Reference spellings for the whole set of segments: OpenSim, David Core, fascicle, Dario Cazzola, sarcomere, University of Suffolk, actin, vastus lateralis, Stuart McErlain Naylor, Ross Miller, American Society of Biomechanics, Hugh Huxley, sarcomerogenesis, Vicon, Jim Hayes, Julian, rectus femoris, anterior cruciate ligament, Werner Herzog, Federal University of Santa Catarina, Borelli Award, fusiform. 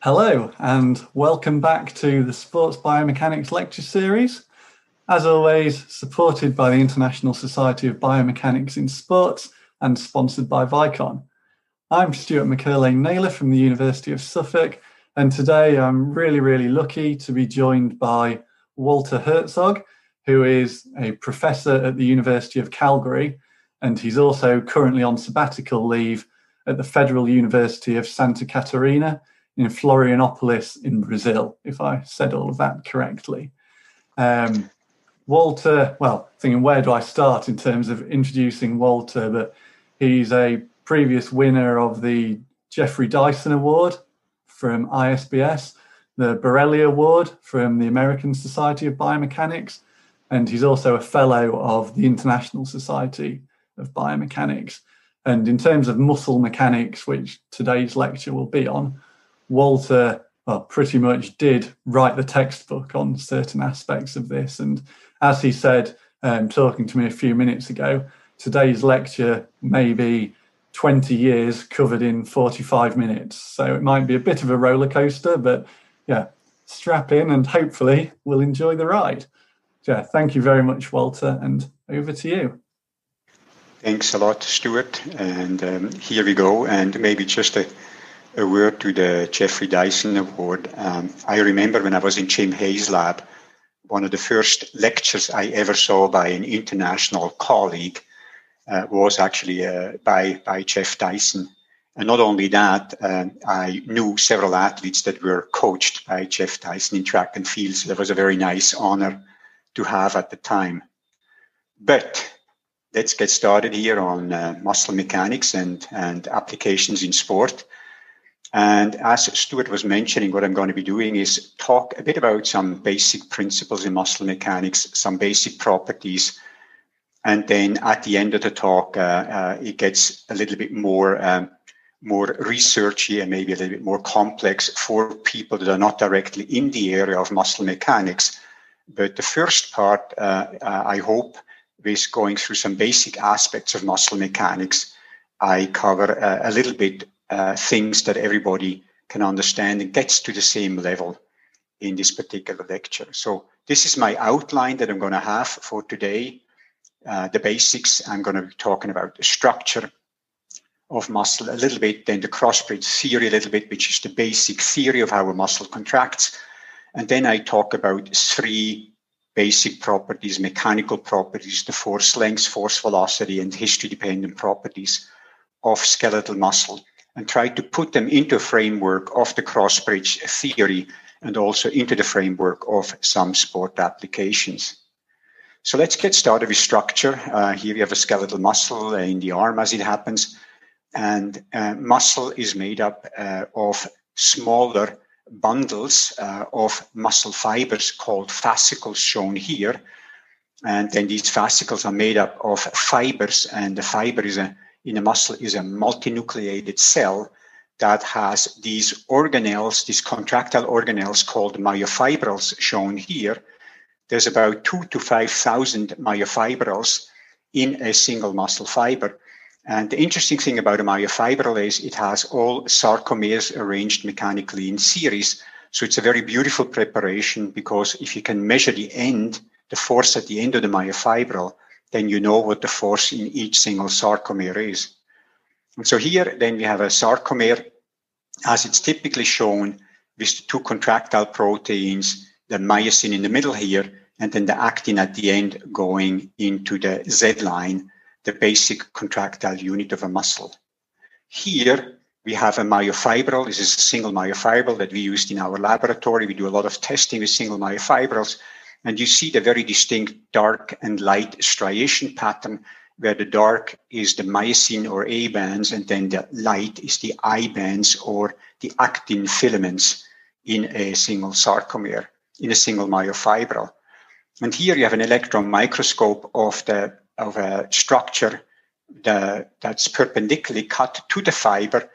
Hello and welcome back to the Sports Biomechanics Lecture Series, as always supported by the International Society of Biomechanics in Sports and sponsored by Vicon. I'm Stuart McErlain Naylor from the University of Suffolk, and today I'm really lucky to be joined by Walter Herzog, who is a professor at the University of Calgary, and he's also currently on sabbatical leave at the Federal University of Santa Catarina in Florianópolis in Brazil, if I said all of that correctly. Walter, well, thinking where do I start in terms of introducing Walter, but he's a previous winner of the Jeffrey Dyson Award from ISBS, the Borelli Award from the American Society of Biomechanics, and he's also a fellow of the International Society of Biomechanics. And in terms of muscle mechanics, which today's lecture will be on, Walter, well, pretty much did write the textbook on certain aspects of this. And as he said, talking to me a few minutes ago, today's lecture may be 20 years covered in 45 minutes. So it might be a bit of a roller coaster, but yeah, strap in and hopefully we'll enjoy the ride. So yeah, thank you very much, Walter, and over to you. Thanks a lot, Stuart. And here we go. And maybe just a word to the Jeffrey Dyson Award. I remember when I was in Jim Hayes' lab, one of the first lectures I ever saw by an international colleague was actually by Jeff Dyson. And not only that, I knew several athletes that were coached by Jeff Dyson in track and field. So that was a very nice honor to have at the time. But let's get started here on muscle mechanics and applications in sport. And as Stuart was mentioning, what I'm going to be doing is talk a bit about some basic principles in muscle mechanics, some basic properties. And then at the end of the talk, it gets a little bit more researchy and maybe a little bit more complex for people that are not directly in the area of muscle mechanics. But the first part, I hope, is going through some basic aspects of muscle mechanics. I cover a little bit things that everybody can understand and gets to the same level in this particular lecture. So this is my outline that I'm going to have for today. The basics, I'm going to be talking about the structure of muscle a little bit, then the cross-bridge theory a little bit, which is the basic theory of how a muscle contracts. And then I talk about three basic properties, mechanical properties, the force length, force velocity, and history-dependent properties of skeletal muscle, and try to put them into a framework of the cross-bridge theory and also into the framework of some sport applications. So let's get started with structure. Here we have a skeletal muscle in the arm as it happens. And muscle is made up of smaller bundles of muscle fibers called fascicles, shown here. And then these fascicles are made up of fibers, and the fiber is in a muscle is a multinucleated cell that has these organelles, these contractile organelles called myofibrils, shown here. There's about 2,000 to 5,000 myofibrils in a single muscle fiber. And the interesting thing about a myofibril is it has all sarcomeres arranged mechanically in series. So it's a very beautiful preparation, because if you can measure the end, the force at the end of the myofibril, then you know what the force in each single sarcomere is. And so here, then we have a sarcomere, as it's typically shown, with the two contractile proteins, the myosin in the middle here, and then the actin at the end going into the Z line, the basic contractile unit of a muscle. Here, we have a myofibril. This is a single myofibril that we used in our laboratory. We do a lot of testing with single myofibrils. And you see the very distinct dark and light striation pattern, where the dark is the myosin or A bands, and then the light is the I bands or the actin filaments in a single sarcomere, in a single myofibril. And here you have an electron microscope of a structure that's perpendicularly cut to the fiber.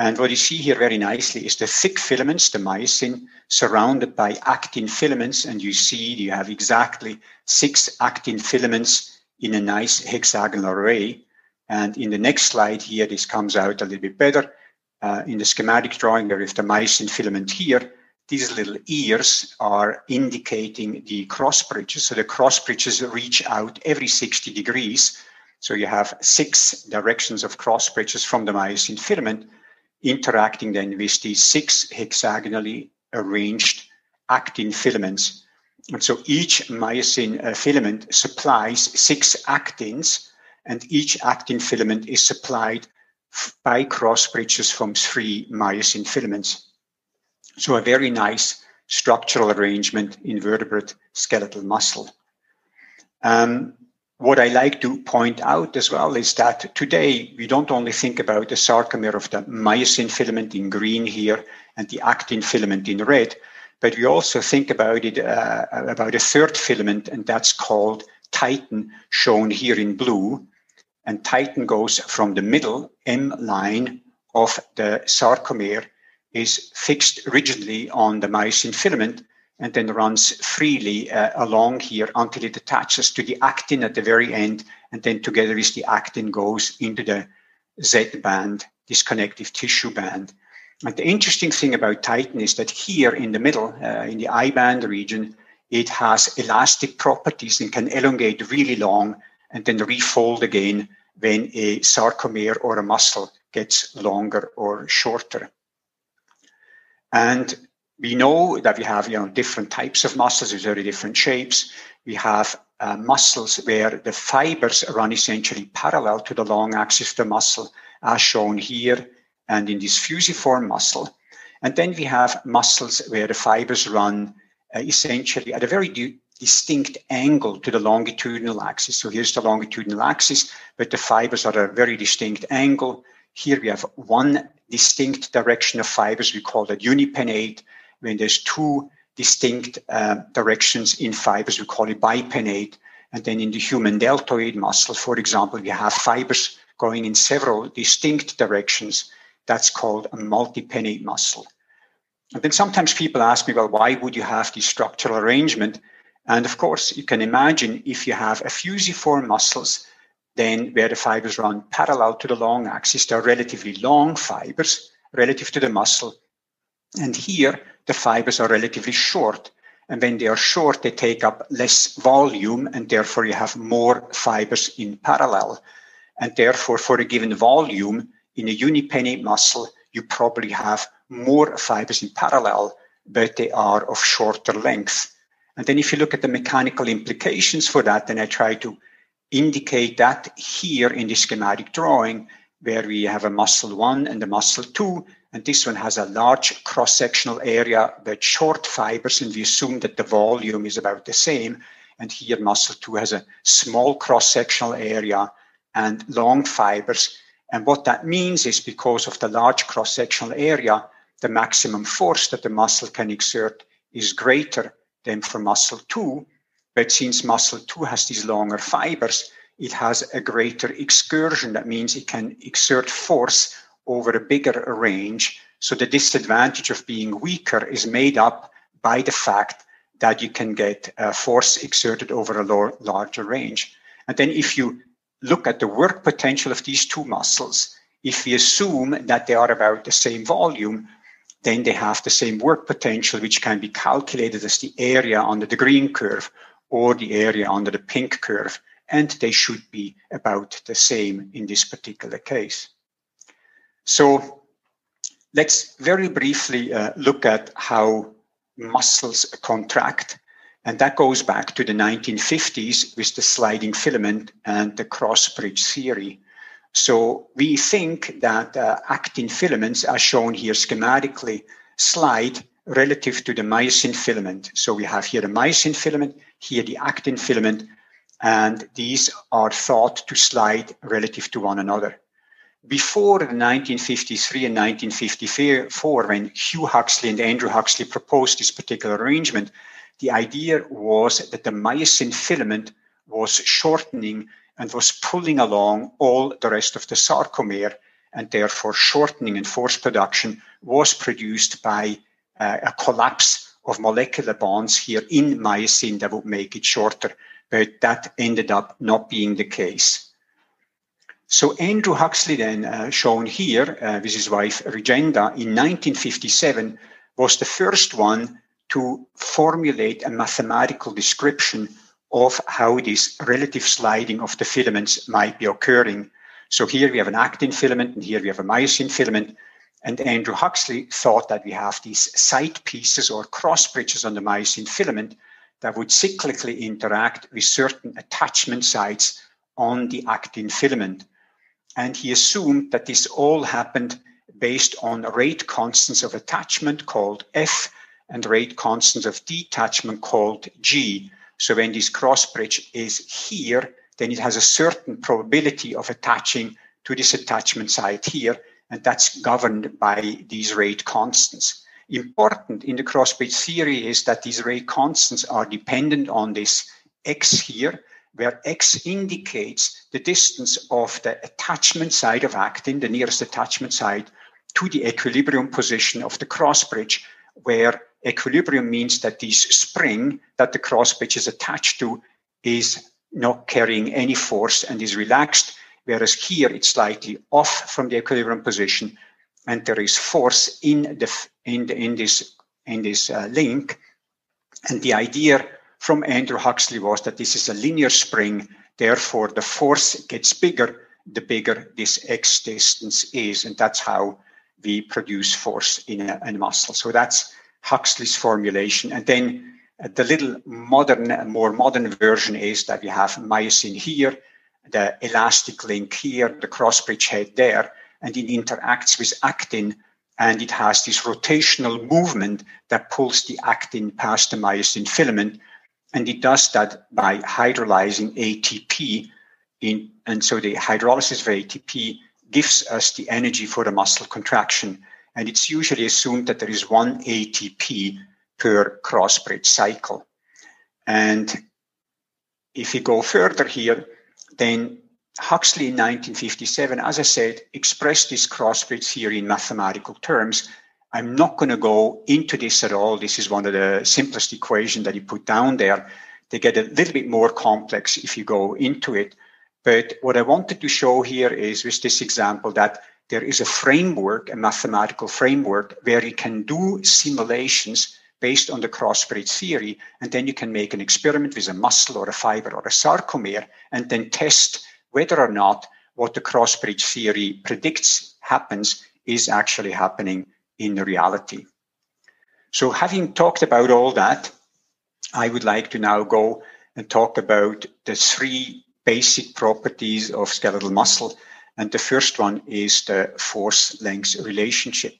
And what you see here very nicely is the thick filaments, the myosin, surrounded by actin filaments. And you see you have exactly 6 actin filaments in a nice hexagonal array. And in the next slide here, this comes out a little bit better. in the schematic drawing there with the myosin filament here, these little ears are indicating the cross bridges. So the cross bridges reach out every 60 degrees. So you have 6 directions of cross bridges from the myosin filament interacting then with these 6 hexagonally arranged actin filaments. And so each myosin filament supplies 6 actins, and each actin filament is supplied by cross bridges from 3 myosin filaments. So a very nice structural arrangement in vertebrate skeletal muscle. What I like to point out as well is that today we don't only think about the sarcomere of the myosin filament in green here and the actin filament in red, but we also think about it about a third filament, and that's called titin, shown here in blue. And titin goes from the middle M line of the sarcomere, is fixed rigidly on the myosin filament, and then runs freely along here until it attaches to the actin at the very end, and then together with the actin goes into the Z band, this connective tissue band. And the interesting thing about titin is that here in the middle, in the I band region, it has elastic properties and can elongate really long and then refold again when a sarcomere or a muscle gets longer or shorter. And we know that we have, different types of muscles with very different shapes. We have muscles where the fibers run essentially parallel to the long axis of the muscle, as shown here, and in this fusiform muscle. And then we have muscles where the fibers run essentially at a very distinct angle to the longitudinal axis. So here's the longitudinal axis, but the fibers are at a very distinct angle. Here we have one distinct direction of fibers. We call that unipennate. When there's 2 distinct directions in fibers, we call it bipennate. And then in the human deltoid muscle, for example, we have fibers going in several distinct directions. That's called a multipennate muscle. And then sometimes people ask me, well, why would you have this structural arrangement? And of course, you can imagine if you have a fusiform muscles, then where the fibers run parallel to the long axis, they're relatively long fibers relative to the muscle. And here, the fibers are relatively short. And when they are short, they take up less volume, and therefore you have more fibers in parallel. And therefore, for a given volume in a unipennate muscle, you probably have more fibers in parallel, but they are of shorter length. And then if you look at the mechanical implications for that, then I try to indicate that here in the schematic drawing, where we have a muscle 1 and a muscle 2, and this one has a large cross-sectional area with short fibers, and we assume that the volume is about the same. And here muscle 2 has a small cross-sectional area and long fibers. And what that means is, because of the large cross-sectional area, the maximum force that the muscle can exert is greater than for muscle 2. But since muscle 2 has these longer fibers, it has a greater excursion. That means it can exert force over a bigger range. So the disadvantage of being weaker is made up by the fact that you can get force exerted over a larger range. And then if you look at the work potential of these 2 muscles, if we assume that they are about the same volume, then they have the same work potential, which can be calculated as the area under the green curve or the area under the pink curve, and they should be about the same in this particular case. So let's very briefly look at how muscles contract, and that goes back to the 1950s with the sliding filament and the cross-bridge theory. So we think that actin filaments, as shown here schematically, slide relative to the myosin filament. So we have here the myosin filament, here the actin filament, and these are thought to slide relative to one another. Before 1953 and 1954, when Hugh Huxley and Andrew Huxley proposed this particular arrangement, the idea was that the myosin filament was shortening and was pulling along all the rest of the sarcomere, and therefore shortening and force production was produced by a collapse of molecular bonds here in myosin that would make it shorter, but that ended up not being the case. So Andrew Huxley, then shown here with his wife Regenda, in 1957 was the first one to formulate a mathematical description of how this relative sliding of the filaments might be occurring. So here we have an actin filament and here we have a myosin filament. And Andrew Huxley thought that we have these side pieces or cross bridges on the myosin filament that would cyclically interact with certain attachment sites on the actin filament. And he assumed that this all happened based on rate constants of attachment called F and rate constants of detachment called G. So when this cross bridge is here, then it has a certain probability of attaching to this attachment site here, and that's governed by these rate constants. Important in the cross bridge theory is that these rate constants are dependent on this X here, where X indicates the distance of the attachment site of actin, the nearest attachment site, to the equilibrium position of the cross bridge, where equilibrium means that this spring that the cross bridge is attached to is not carrying any force and is relaxed, whereas here it's slightly off from the equilibrium position and there is force in this link. And the idea from Andrew Huxley was that this is a linear spring, therefore the force gets bigger the bigger this X distance is, and that's how we produce force in a muscle. So that's Huxley's formulation. And then the little more modern version is that we have myosin here, the elastic link here, the cross bridge head there, and it interacts with actin and it has this rotational movement that pulls the actin past the myosin filament, and it does that by hydrolyzing ATP and so the hydrolysis of ATP gives us the energy for the muscle contraction. And it's usually assumed that there is one ATP per cross bridge cycle. And if you go further here, then Huxley in 1957, as I said, expressed this cross bridge theory in mathematical terms. I'm not going to go into this at all. This is one of the simplest equations that you put down there. They get a little bit more complex if you go into it. But what I wanted to show here is with this example that there is a framework, a mathematical framework, where you can do simulations based on the cross-bridge theory, and then you can make an experiment with a muscle or a fiber or a sarcomere, and then test whether or not what the cross-bridge theory predicts happens is actually happening in reality. So having talked about all that, I would like to now go and talk about the three basic properties of skeletal muscle. And the first one is the force-length relationship.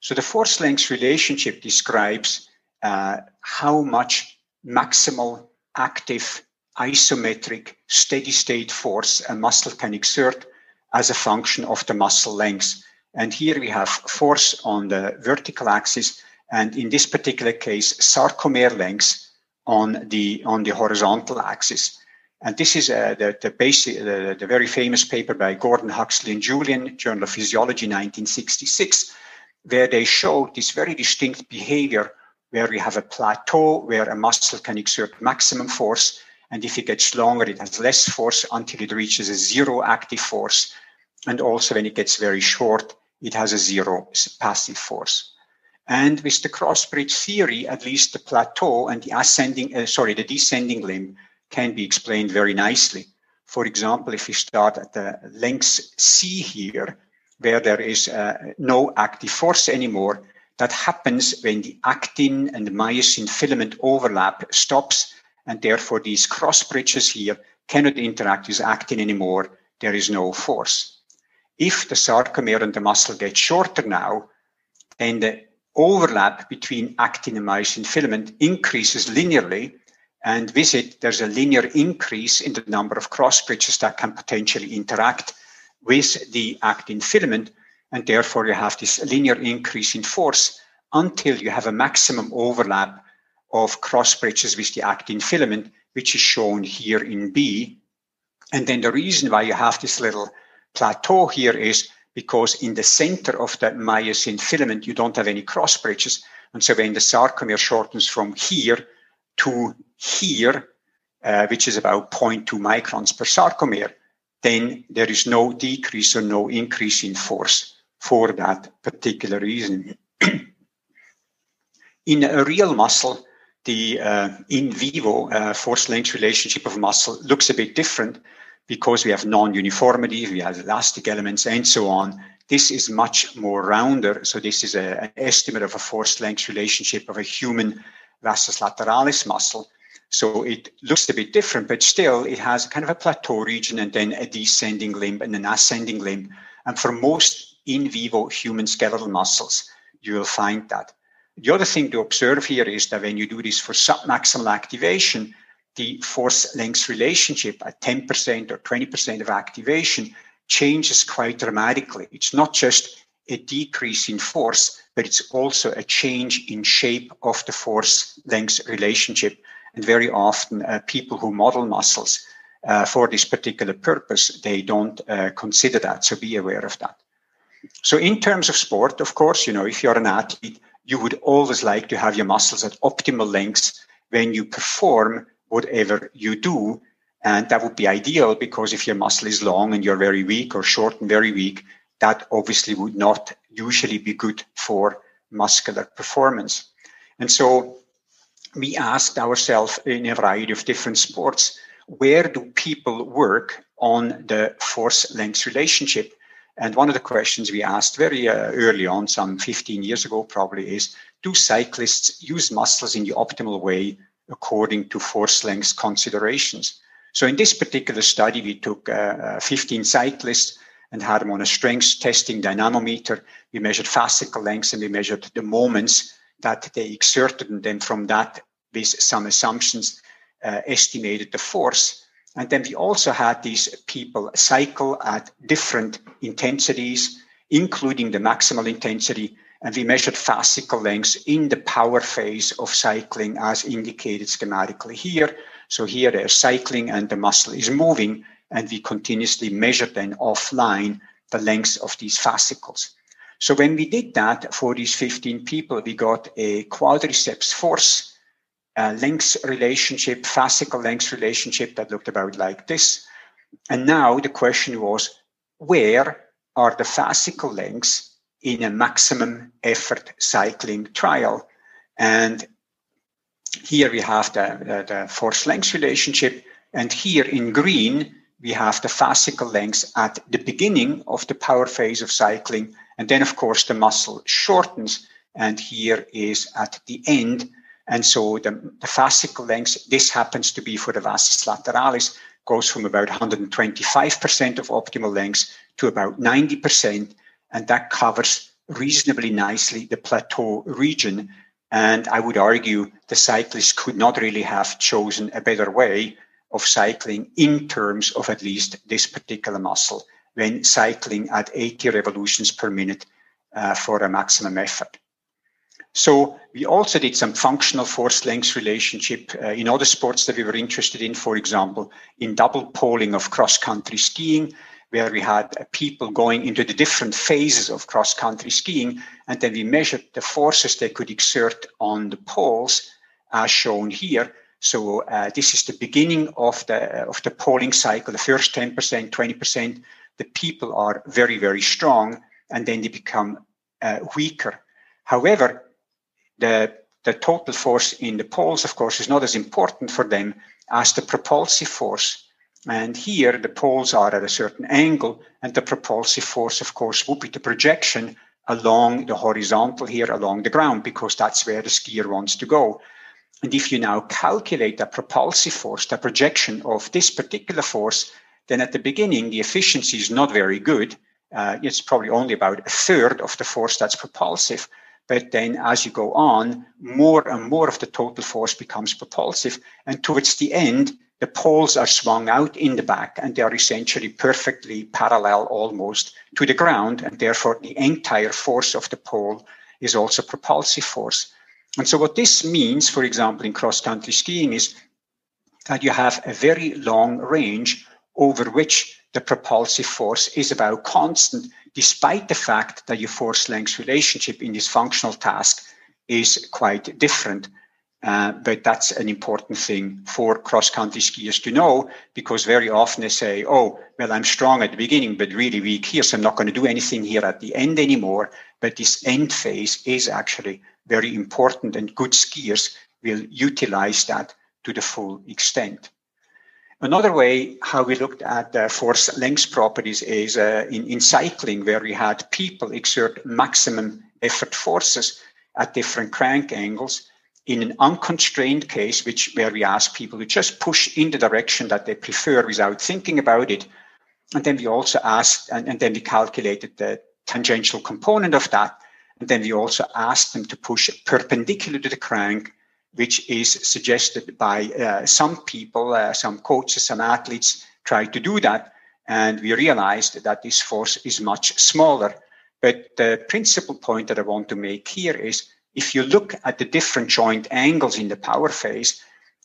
So the force-length relationship describes how much maximal, active, isometric, steady-state force a muscle can exert as a function of the muscle length. And here we have force on the vertical axis, and in this particular case, sarcomere length on the horizontal axis. And this is the very famous paper by Gordon Huxley and Julian, Journal of Physiology, 1966, where they showed this very distinct behavior where we have a plateau where a muscle can exert maximum force. And if it gets longer, it has less force until it reaches a zero active force. And also when it gets very short, it has a zero passive force. And with the cross-bridge theory, at least the plateau and the descending limb can be explained very nicely. For example, if we start at the length C here, where there is no active force anymore, that happens when the actin and the myosin filament overlap stops, and therefore these cross bridges here cannot interact with actin anymore. There is no force. If the sarcomere and the muscle get shorter now, then the overlap between actin and myosin filament increases linearly, and with it, there's a linear increase in the number of cross bridges that can potentially interact with the actin filament. And therefore, you have this linear increase in force until you have a maximum overlap of cross bridges with the actin filament, which is shown here in B. And then the reason why you have this little plateau here is because in the center of the myosin filament, you don't have any cross bridges. And so when the sarcomere shortens from here to here, which is about 0.2 microns per sarcomere, then there is no decrease or no increase in force for that particular reason. In a real muscle, the in vivo force-length relationship of muscle looks a bit different because we have non-uniformity, we have elastic elements, and so on. This is much more rounder. So this is an estimate of a force-length relationship of a human vastus lateralis muscle. So it looks a bit different, but still it has kind of a plateau region and then a descending limb and an ascending limb. And for most in vivo human skeletal muscles, you will find that. The other thing to observe here is that when you do this for submaximal activation, the force-length relationship at 10% or 20% of activation changes quite dramatically. It's not just a decrease in force, but it's also a change in shape of the force-length relationship. And very often, people who model muscles for this particular purpose, they don't consider that. So be aware of that. So in terms of sport, of course, you know, if you're an athlete, you would always like to have your muscles at optimal lengths when you perform whatever you do. And that would be ideal, because if your muscle is long and you're very weak, or short and very weak, that obviously would not usually be good for muscular performance. And so we asked ourselves in a variety of different sports, where do people work on the force-length relationship? And one of the questions we asked very early on, some 15 years ago probably, is, do cyclists use muscles in the optimal way according to force-length considerations? So in this particular study, we took 15 cyclists and had them on a strength testing dynamometer. We measured fascicle lengths and we measured the moments that they exerted, and then from that, with some assumptions, estimated the force. And then we also had these people cycle at different intensities, including the maximal intensity, and we measured fascicle lengths in the power phase of cycling as indicated schematically here. So here they're cycling and the muscle is moving, and we continuously measured then offline the lengths of these fascicles. So when we did that for these 15 people, we got a quadriceps force length relationship, fascicle length relationship that looked about like this. And now the question was, where are the fascicle lengths in a maximum effort cycling trial? And here we have the force length relationship. And here in green, we have the fascicle lengths at the beginning of the power phase of cycling. And then, of course, the muscle shortens. And here is at the end. And so the fascicle length, this happens to be for the vastus lateralis, goes from about 125% of optimal length to about 90%. And that covers reasonably nicely the plateau region. And I would argue the cyclist could not really have chosen a better way of cycling in terms of at least this particular muscle when cycling at 80 revolutions per minute for a maximum effort. So we also did some functional force-length relationship in other sports that we were interested in, for example, in double poling of cross-country skiing, where we had people going into the different phases of cross-country skiing, and then we measured the forces they could exert on the poles, as shown here. So this is the beginning of the poling cycle, the first 10%, 20%. The people are very, very strong, and then they become weaker. However, the total force in the poles, of course, is not as important for them as the propulsive force. And here, the poles are at a certain angle, and the propulsive force, of course, would be the projection along the horizontal here, along the ground, because that's where the skier wants to go. And if you now calculate the propulsive force, the projection of this particular force, then at the beginning, the efficiency is not very good. It's probably only about a third of the force that's propulsive. But then as you go on, more and more of the total force becomes propulsive. And towards the end, the poles are swung out in the back, and they are essentially perfectly parallel almost to the ground. And therefore, the entire force of the pole is also propulsive force. And so what this means, for example, in cross-country skiing, is that you have a very long range over which the propulsive force is about constant, despite the fact that your force-length relationship in this functional task is quite different. But that's an important thing for cross-country skiers to know, because very often they say, oh, well, I'm strong at the beginning, but really weak here, so I'm not going to do anything here at the end anymore. But this end phase is actually very important, and good skiers will utilize that to the full extent. Another way how we looked at force length properties is in cycling, where we had people exert maximum effort forces at different crank angles. In an unconstrained case, where we ask people to just push in the direction that they prefer without thinking about it. And then we also asked, and then we calculated the tangential component of that. And then we also asked them to push perpendicular to the crank, which is suggested by some people, some coaches, some athletes try to do that. And we realized that this force is much smaller. But the principal point that I want to make here is, if you look at the different joint angles in the power phase,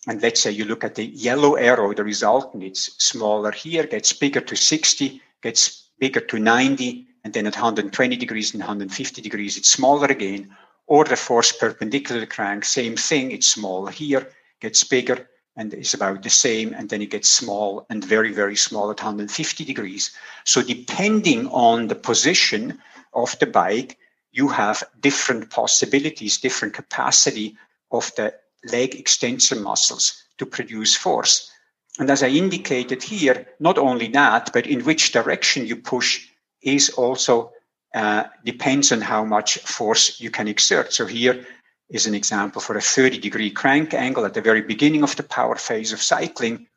and let's say you look at the yellow arrow, the resultant, it's smaller here, gets bigger to 60, gets bigger to 90, and then at 120 degrees and 150 degrees, it's smaller again. Or the force perpendicular to the crank, same thing, it's small here, gets bigger, and is about the same, and then it gets small and very, very small at 150 degrees. So depending on the position of the bike, you have different possibilities, different capacity of the leg extensor muscles to produce force. And as I indicated here, not only that, but in which direction you push is also depends on how much force you can exert. So here is an example for a 30-degree crank angle at the very beginning of the power phase of cycling.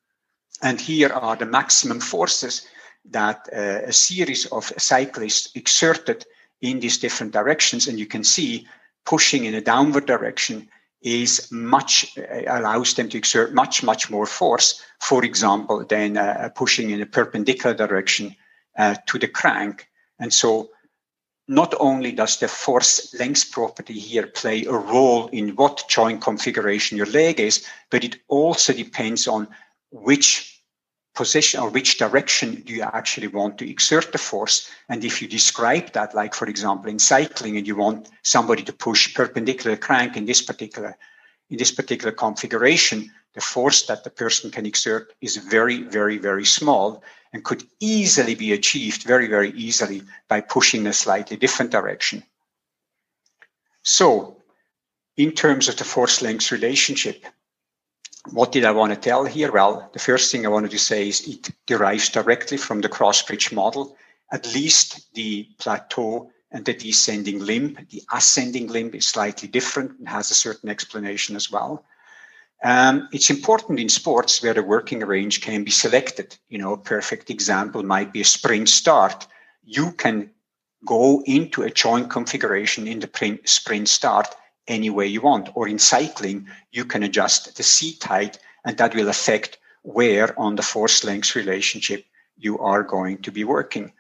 And here are the maximum forces that a series of cyclists exerted in these different directions, and you can see pushing in a downward direction is much, allows them to exert much, much more force, for example, than pushing in a perpendicular direction to the crank. And so not only does the force length property here play a role in what joint configuration your leg is, but it also depends on which position or which direction do you actually want to exert the force. And if you describe that, like for example in cycling, and you want somebody to push perpendicular crank in this particular configuration, the force that the person can exert is very, very, very small and could easily be achieved very, very easily by pushing in a slightly different direction. So in terms of the force length relationship, what did I want to tell here? Well, the first thing I wanted to say is it derives directly from the cross-bridge model, at least the plateau and the descending limb. The ascending limb is slightly different and has a certain explanation as well. It's important in sports where the working range can be selected. You know, a perfect example might be a sprint start. You can go into a joint configuration in the sprint start any way you want, or in cycling, you can adjust the seat height, and that will affect where on the force length relationship you are going to be working.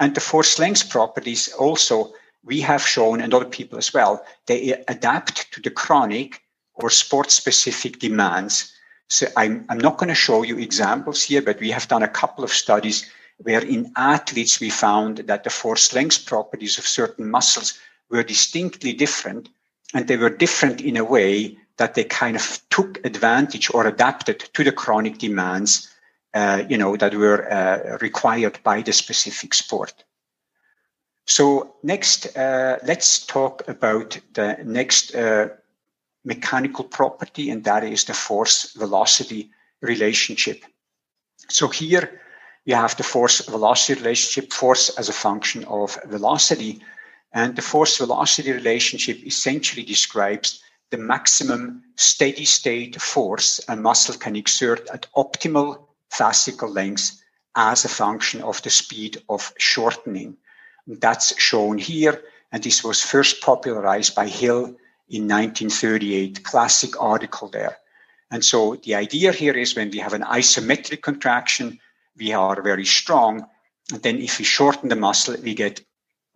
And the force length properties also, we have shown, and other people as well, they adapt to the chronic or sport-specific demands. So I'm not going to show you examples here, but we have done a couple of studies where in athletes we found that the force length properties of certain muscles were distinctly different. And they were different in a way that they kind of took advantage or adapted to the chronic demands, you know, that were required by the specific sport. So next, let's talk about the next mechanical property, and that is the force-velocity relationship. So here you have the force-velocity relationship, force as a function of velocity. And the force-velocity relationship essentially describes the maximum steady-state force a muscle can exert at optimal fascicle length as a function of the speed of shortening. And that's shown here, and this was first popularized by Hill in 1938, classic article there. And so the idea here is when we have an isometric contraction, we are very strong, and then if we shorten the muscle, we get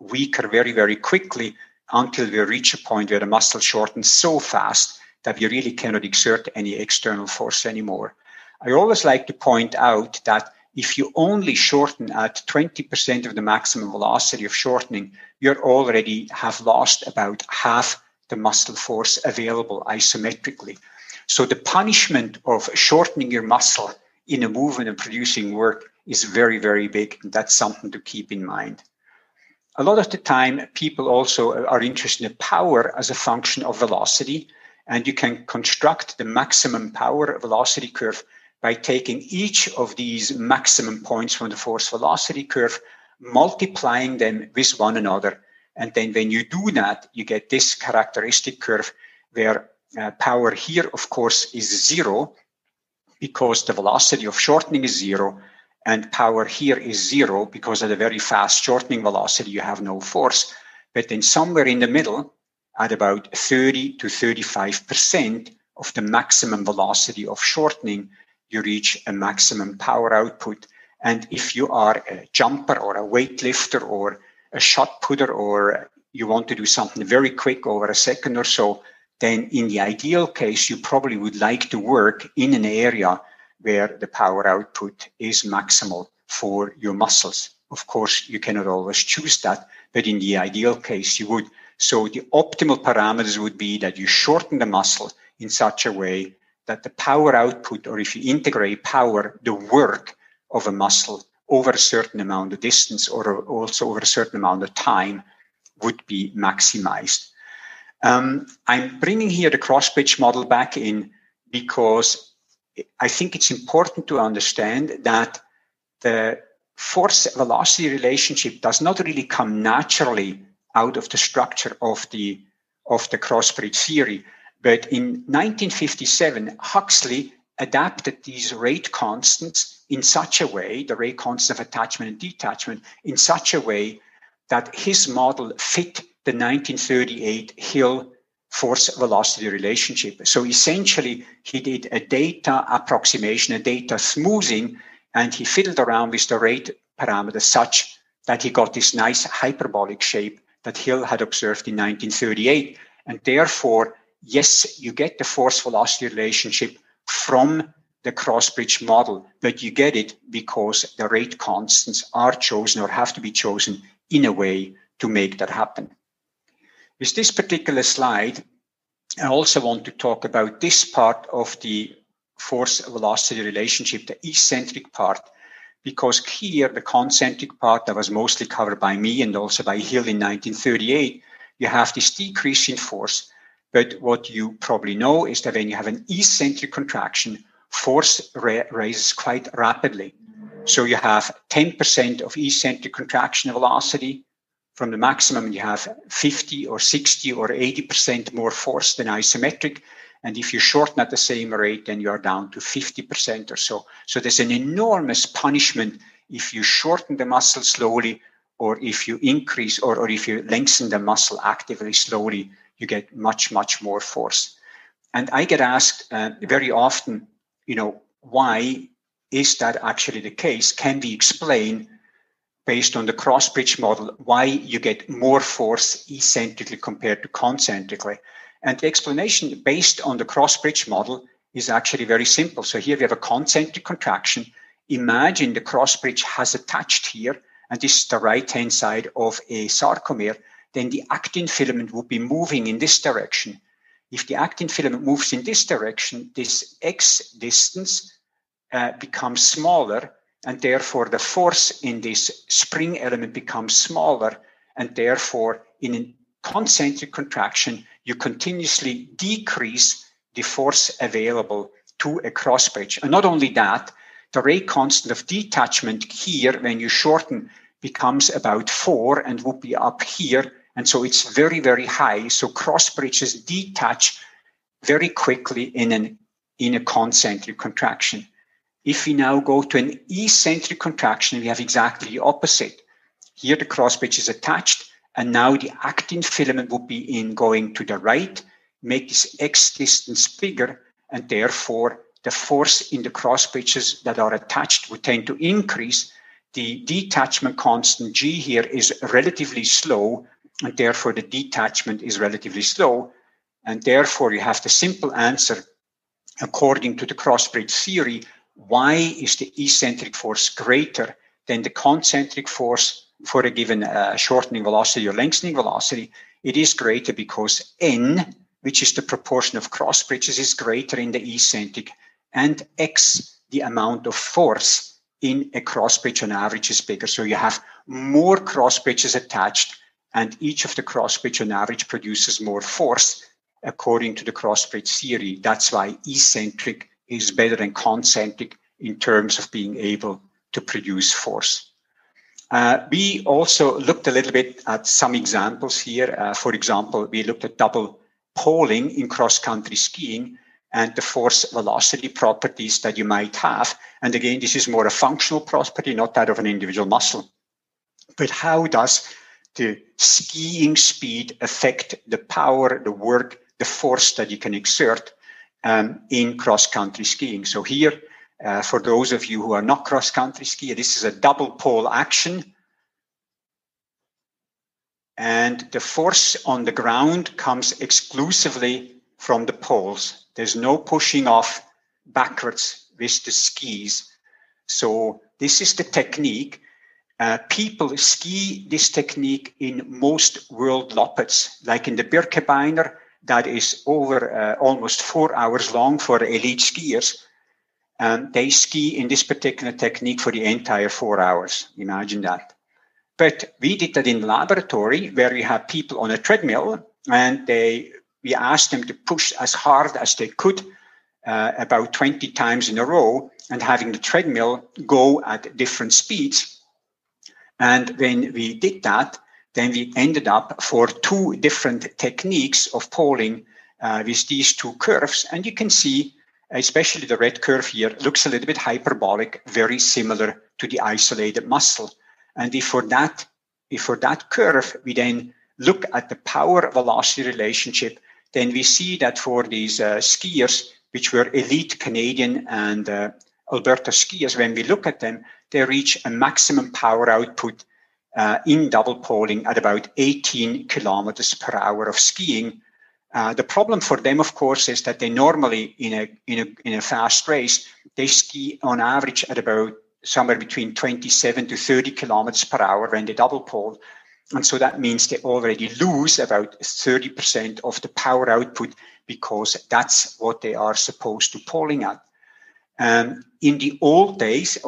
weaker very, very quickly until we reach a point where the muscle shortens so fast that we really cannot exert any external force anymore. I always like to point out that if you only shorten at 20% of the maximum velocity of shortening, you already have lost about half the muscle force available isometrically. So the punishment of shortening your muscle in a movement and producing work is very, very big. And that's something to keep in mind. A lot of the time, people also are interested in power as a function of velocity. And you can construct the maximum power velocity curve by taking each of these maximum points from the force velocity curve, multiplying them with one another. And then when you do that, you get this characteristic curve where power here, of course, is zero because the velocity of shortening is zero, and power here is zero because at a very fast shortening velocity, you have no force. But then somewhere in the middle, at about 30 to 35% of the maximum velocity of shortening, you reach a maximum power output. And if you are a jumper or a weightlifter or a shot putter, or you want to do something very quick over a second or so, then in the ideal case, you probably would like to work in an area where the power output is maximal for your muscles. Of course, you cannot always choose that, but in the ideal case, you would. So the optimal parameters would be that you shorten the muscle in such a way that the power output, or if you integrate power, the work of a muscle over a certain amount of distance or also over a certain amount of time would be maximized. I'm bringing here the cross-bridge model back in because I think it's important to understand that the force-velocity relationship does not really come naturally out of the structure of the cross-bridge theory. But in 1957, Huxley adapted these rate constants in such a way, the rate constant of attachment and detachment, in such a way that his model fit the 1938 Hill force-velocity relationship. So essentially, he did a data approximation, a data smoothing, and he fiddled around with the rate parameter such that he got this nice hyperbolic shape that Hill had observed in 1938. And therefore, yes, you get the force-velocity relationship from the cross-bridge model, but you get it because the rate constants are chosen or have to be chosen in a way to make that happen. With this particular slide, I also want to talk about this part of the force-velocity relationship, the eccentric part, because here, the concentric part that was mostly covered by me and also by Hill in 1938, you have this decrease in force. But what you probably know is that when you have an eccentric contraction, force rises quite rapidly. So you have 10% of eccentric contraction velocity from the maximum, you have 50 or 60 or 80% more force than isometric. And if you shorten at the same rate, then you are down to 50% or so. So there's an enormous punishment if you shorten the muscle slowly, or if you increase or if you lengthen the muscle actively slowly, you get much, much more force. And I get asked very often, why is that actually the case? Can we explain, based on the cross-bridge model, why you get more force eccentrically compared to concentrically? And the explanation based on the cross-bridge model is actually very simple. So here we have a concentric contraction. Imagine the cross-bridge has attached here, and this is the right-hand side of a sarcomere. Then the actin filament would be moving in this direction. If the actin filament moves in this direction, this X distance becomes smaller, and therefore the force in this spring element becomes smaller, and therefore in a concentric contraction, you continuously decrease the force available to a cross bridge. And not only that, the rate constant of detachment here, when you shorten, becomes about 4 and would be up here. And so it's very, very high. So cross bridges detach very quickly in a concentric contraction. If we now go to an eccentric contraction, we have exactly the opposite. Here the cross bridge is attached, and now the actin filament would be going to the right, make this X distance bigger, and therefore the force in the cross bridges that are attached would tend to increase. The detachment constant G here is relatively slow, and therefore the detachment is relatively slow, and therefore you have the simple answer, according to the cross-bridge theory, why is the eccentric force greater than the concentric force for a given shortening velocity or lengthening velocity? It is greater because N, which is the proportion of cross bridges, is greater in the eccentric, and X, the amount of force in a cross bridge on average, is bigger. So you have more cross bridges attached, and each of the cross bridge on average produces more force according to the cross bridge theory. That's why eccentric is better than concentric in terms of being able to produce force. We also looked a little bit at some examples here. For example, we looked at double poling in cross-country skiing and the force velocity properties that you might have. And again, this is more a functional property, not that of an individual muscle. But how does the skiing speed affect the power, the work, the force that you can exert in cross-country skiing? So here, for those of you who are not cross-country skier, this is a double pole action. And the force on the ground comes exclusively from the poles. There's no pushing off backwards with the skis. So this is the technique. People ski this technique in most world loppets, like in the Birkebeiner, that is over almost 4 hours long for elite skiers. They ski in this particular technique for the entire 4 hours. Imagine that. But we did that in the laboratory, where we had people on a treadmill, and we asked them to push as hard as they could, about 20 times in a row, and having the treadmill go at different speeds. And when we did that, then we ended up for two different techniques of poling with these two curves. And you can see, especially the red curve here, looks a little bit hyperbolic, very similar to the isolated muscle. And if for that curve, we then look at the power-velocity relationship, then we see that for these skiers, which were elite Canadian and Alberta skiers, when we look at them, they reach a maximum power output in double poling at about 18 kilometers per hour of skiing. The problem for them, of course, is that they normally in a fast race, they ski on average at about somewhere between 27 to 30 kilometers per hour when they double pole. And so that means they already lose about 30% of the power output, because that's what they are supposed to poling at. In the old days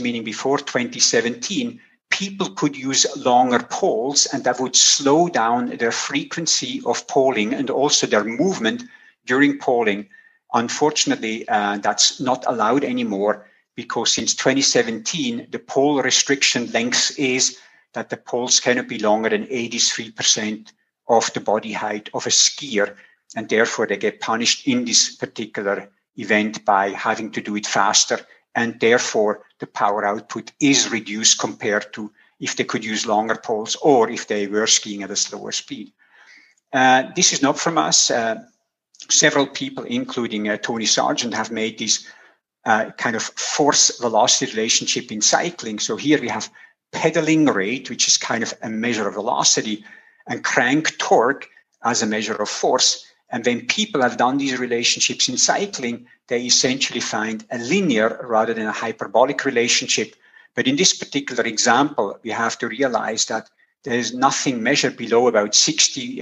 meaning before 2017, people could use longer poles, and that would slow down their frequency of poling and also their movement during poling. Unfortunately, that's not allowed anymore, because since 2017, the pole restriction length is that the poles cannot be longer than 83% of the body height of a skier, and therefore they get punished in this particular event by having to do it faster, and therefore the power output is reduced compared to if they could use longer poles or if they were skiing at a slower speed. This is not from us. Several people, including Tony Sargent, have made this kind of force-velocity relationship in cycling. So here we have pedaling rate, which is kind of a measure of velocity, and crank torque as a measure of force. And when people have done these relationships in cycling, they essentially find a linear rather than a hyperbolic relationship. But in this particular example, we have to realize that there is nothing measured below about 60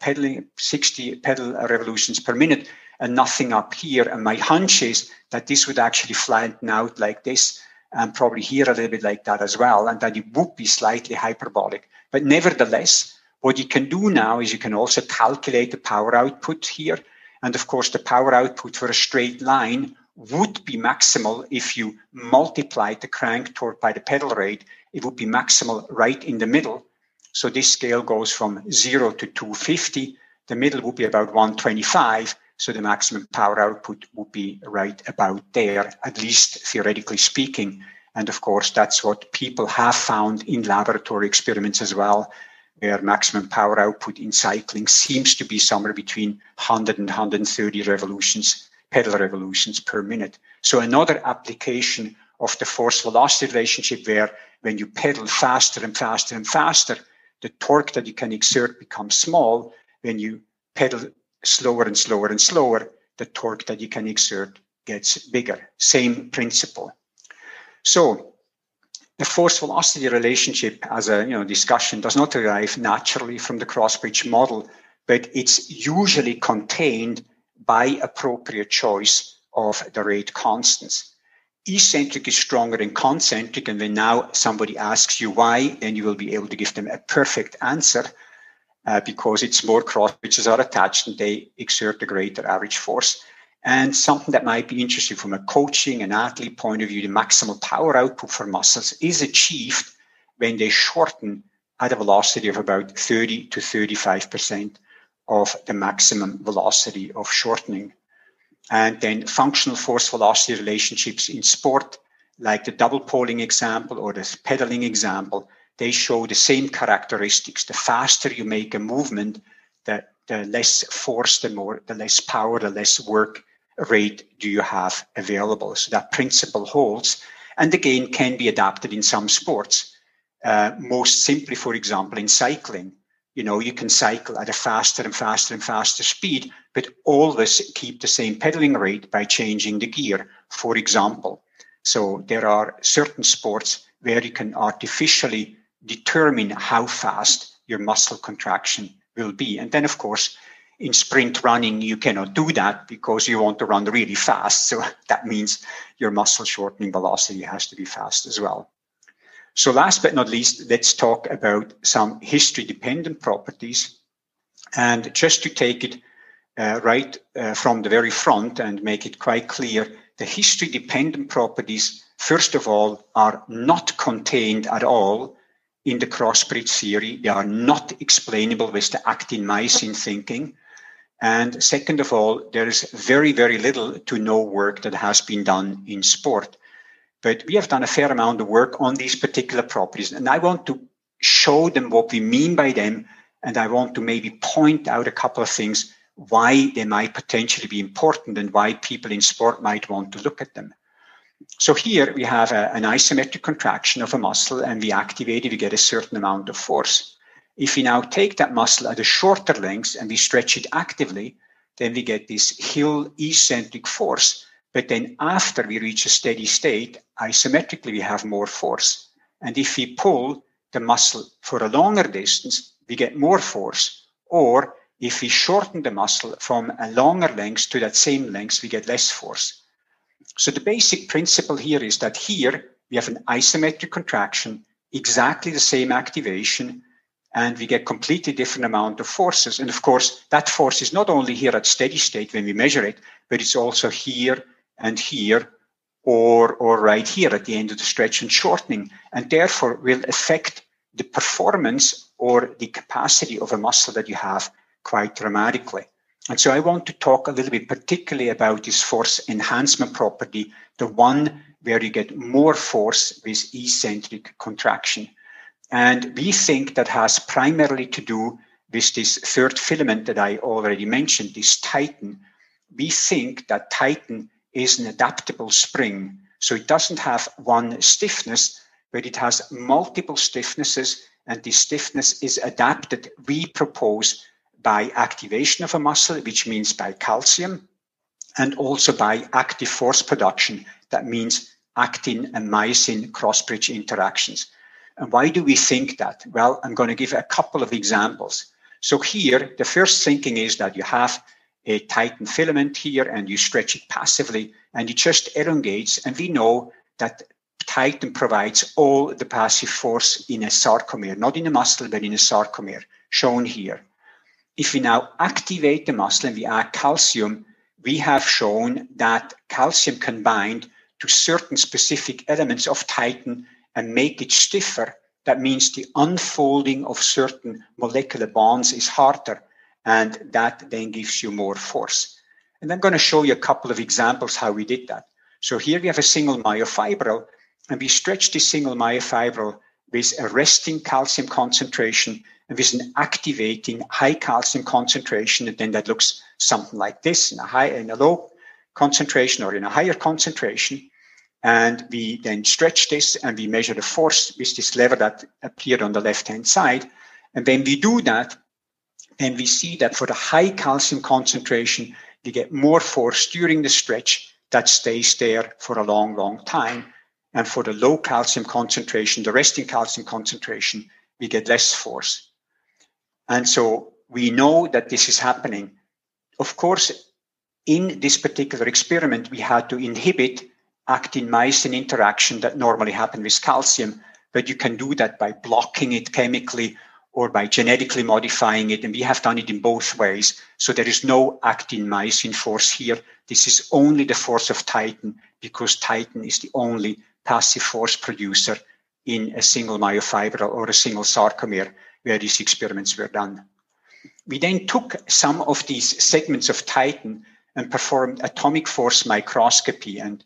pedal revolutions per minute, and nothing up here. And my hunch is that this would actually flatten out like this, and probably here a little bit like that as well, and that it would be slightly hyperbolic. But nevertheless, what you can do now is you can also calculate the power output here. And of course, the power output for a straight line would be maximal if you multiplied the crank torque by the pedal rate. It would be maximal right in the middle. So this scale goes from 0 to 250. The middle would be about 125. So the maximum power output would be right about there, at least theoretically speaking. And of course, that's what people have found in laboratory experiments as well, where maximum power output in cycling seems to be somewhere between 100 and 130 pedal revolutions per minute. So another application of the force-velocity relationship, where when you pedal faster and faster and faster, the torque that you can exert becomes small. When you pedal slower and slower and slower, the torque that you can exert gets bigger. Same principle. So The force-velocity relationship as a discussion does not derive naturally from the cross-bridge model, but it's usually contained by appropriate choice of the rate constants. Eccentric is stronger than concentric, and when now somebody asks you why, then you will be able to give them a perfect answer because it's more cross-bridges are attached and they exert a greater average force. And something that might be interesting from a coaching and athlete point of view, the maximal power output for muscles is achieved when they shorten at a velocity of about 30 to 35% of the maximum velocity of shortening. And then functional force velocity relationships in sport, like the double poling example or the pedaling example, they show the same characteristics. The faster you make a movement, the less force, the less power, the less work rate do you have available. So that principle holds, and again can be adapted in some sports. Most simply, for example, in cycling. You can cycle at a faster and faster and faster speed, but always keep the same pedaling rate by changing the gear, for example. So there are certain sports where you can artificially determine how fast your muscle contraction will be. And then, of course, in sprint running, you cannot do that because you want to run really fast. So that means your muscle shortening velocity has to be fast as well. So last but not least, let's talk about some history-dependent properties. And just to take it right from the very front and make it quite clear, the history-dependent properties, first of all, are not contained at all in the cross-bridge theory. They are not explainable with the actin-myosin thinking. And second of all, there is very, very little to no work that has been done in sport. But we have done a fair amount of work on these particular properties, and I want to show them what we mean by them, and I want to maybe point out a couple of things why they might potentially be important and why people in sport might want to look at them. So here we have an isometric contraction of a muscle, and we activate it, we get a certain amount of force. If we now take that muscle at a shorter length and we stretch it actively, then we get this Hill eccentric force. But then after we reach a steady state, isometrically, we have more force. And if we pull the muscle for a longer distance, we get more force. Or if we shorten the muscle from a longer length to that same length, we get less force. So the basic principle here is that here we have an isometric contraction, exactly the same activation, and we get completely different amount of forces. And of course, that force is not only here at steady state when we measure it, but it's also here and here, or right here at the end of the stretch and shortening, and therefore will affect the performance or the capacity of a muscle that you have quite dramatically. And so I want to talk a little bit particularly about this force enhancement property, the one where you get more force with eccentric contraction. And we think that has primarily to do with this third filament that I already mentioned, this titan. We think that titan is an adaptable spring. So it doesn't have one stiffness, but it has multiple stiffnesses, and this stiffness is adapted, we propose, by activation of a muscle, which means by calcium, and also by active force production. That means actin and myosin cross-bridge interactions. And why do we think that? Well, I'm going to give a couple of examples. So here, the first thinking is that you have a titan filament here, and you stretch it passively, and it just elongates. And we know that titan provides all the passive force in a sarcomere, not in a muscle, but in a sarcomere, shown here. If we now activate the muscle and we add calcium, we have shown that calcium can bind to certain specific elements of titan and make it stiffer. That means the unfolding of certain molecular bonds is harder, and that then gives you more force. And I'm going to show you a couple of examples how we did that. So here we have a single myofibril, and we stretch this single myofibril with a resting calcium concentration and with an activating high calcium concentration, and then that looks something like this in a high and a low concentration, or in a higher concentration. And we then stretch this and we measure the force with this lever that appeared on the left-hand side. And when we do that, and we see that for the high calcium concentration, we get more force during the stretch that stays there for a long, long time. And for the low calcium concentration, the resting calcium concentration, we get less force. And so we know that this is happening. Of course, in this particular experiment, we had to inhibit actin-myosin interaction that normally happen with calcium, but you can do that by blocking it chemically or by genetically modifying it. And we have done it in both ways. So there is no actin-myosin force here. This is only the force of titin, because titin is the only passive force producer in a single myofibril or a single sarcomere where these experiments were done. We then took some of these segments of titin and performed atomic force microscopy. And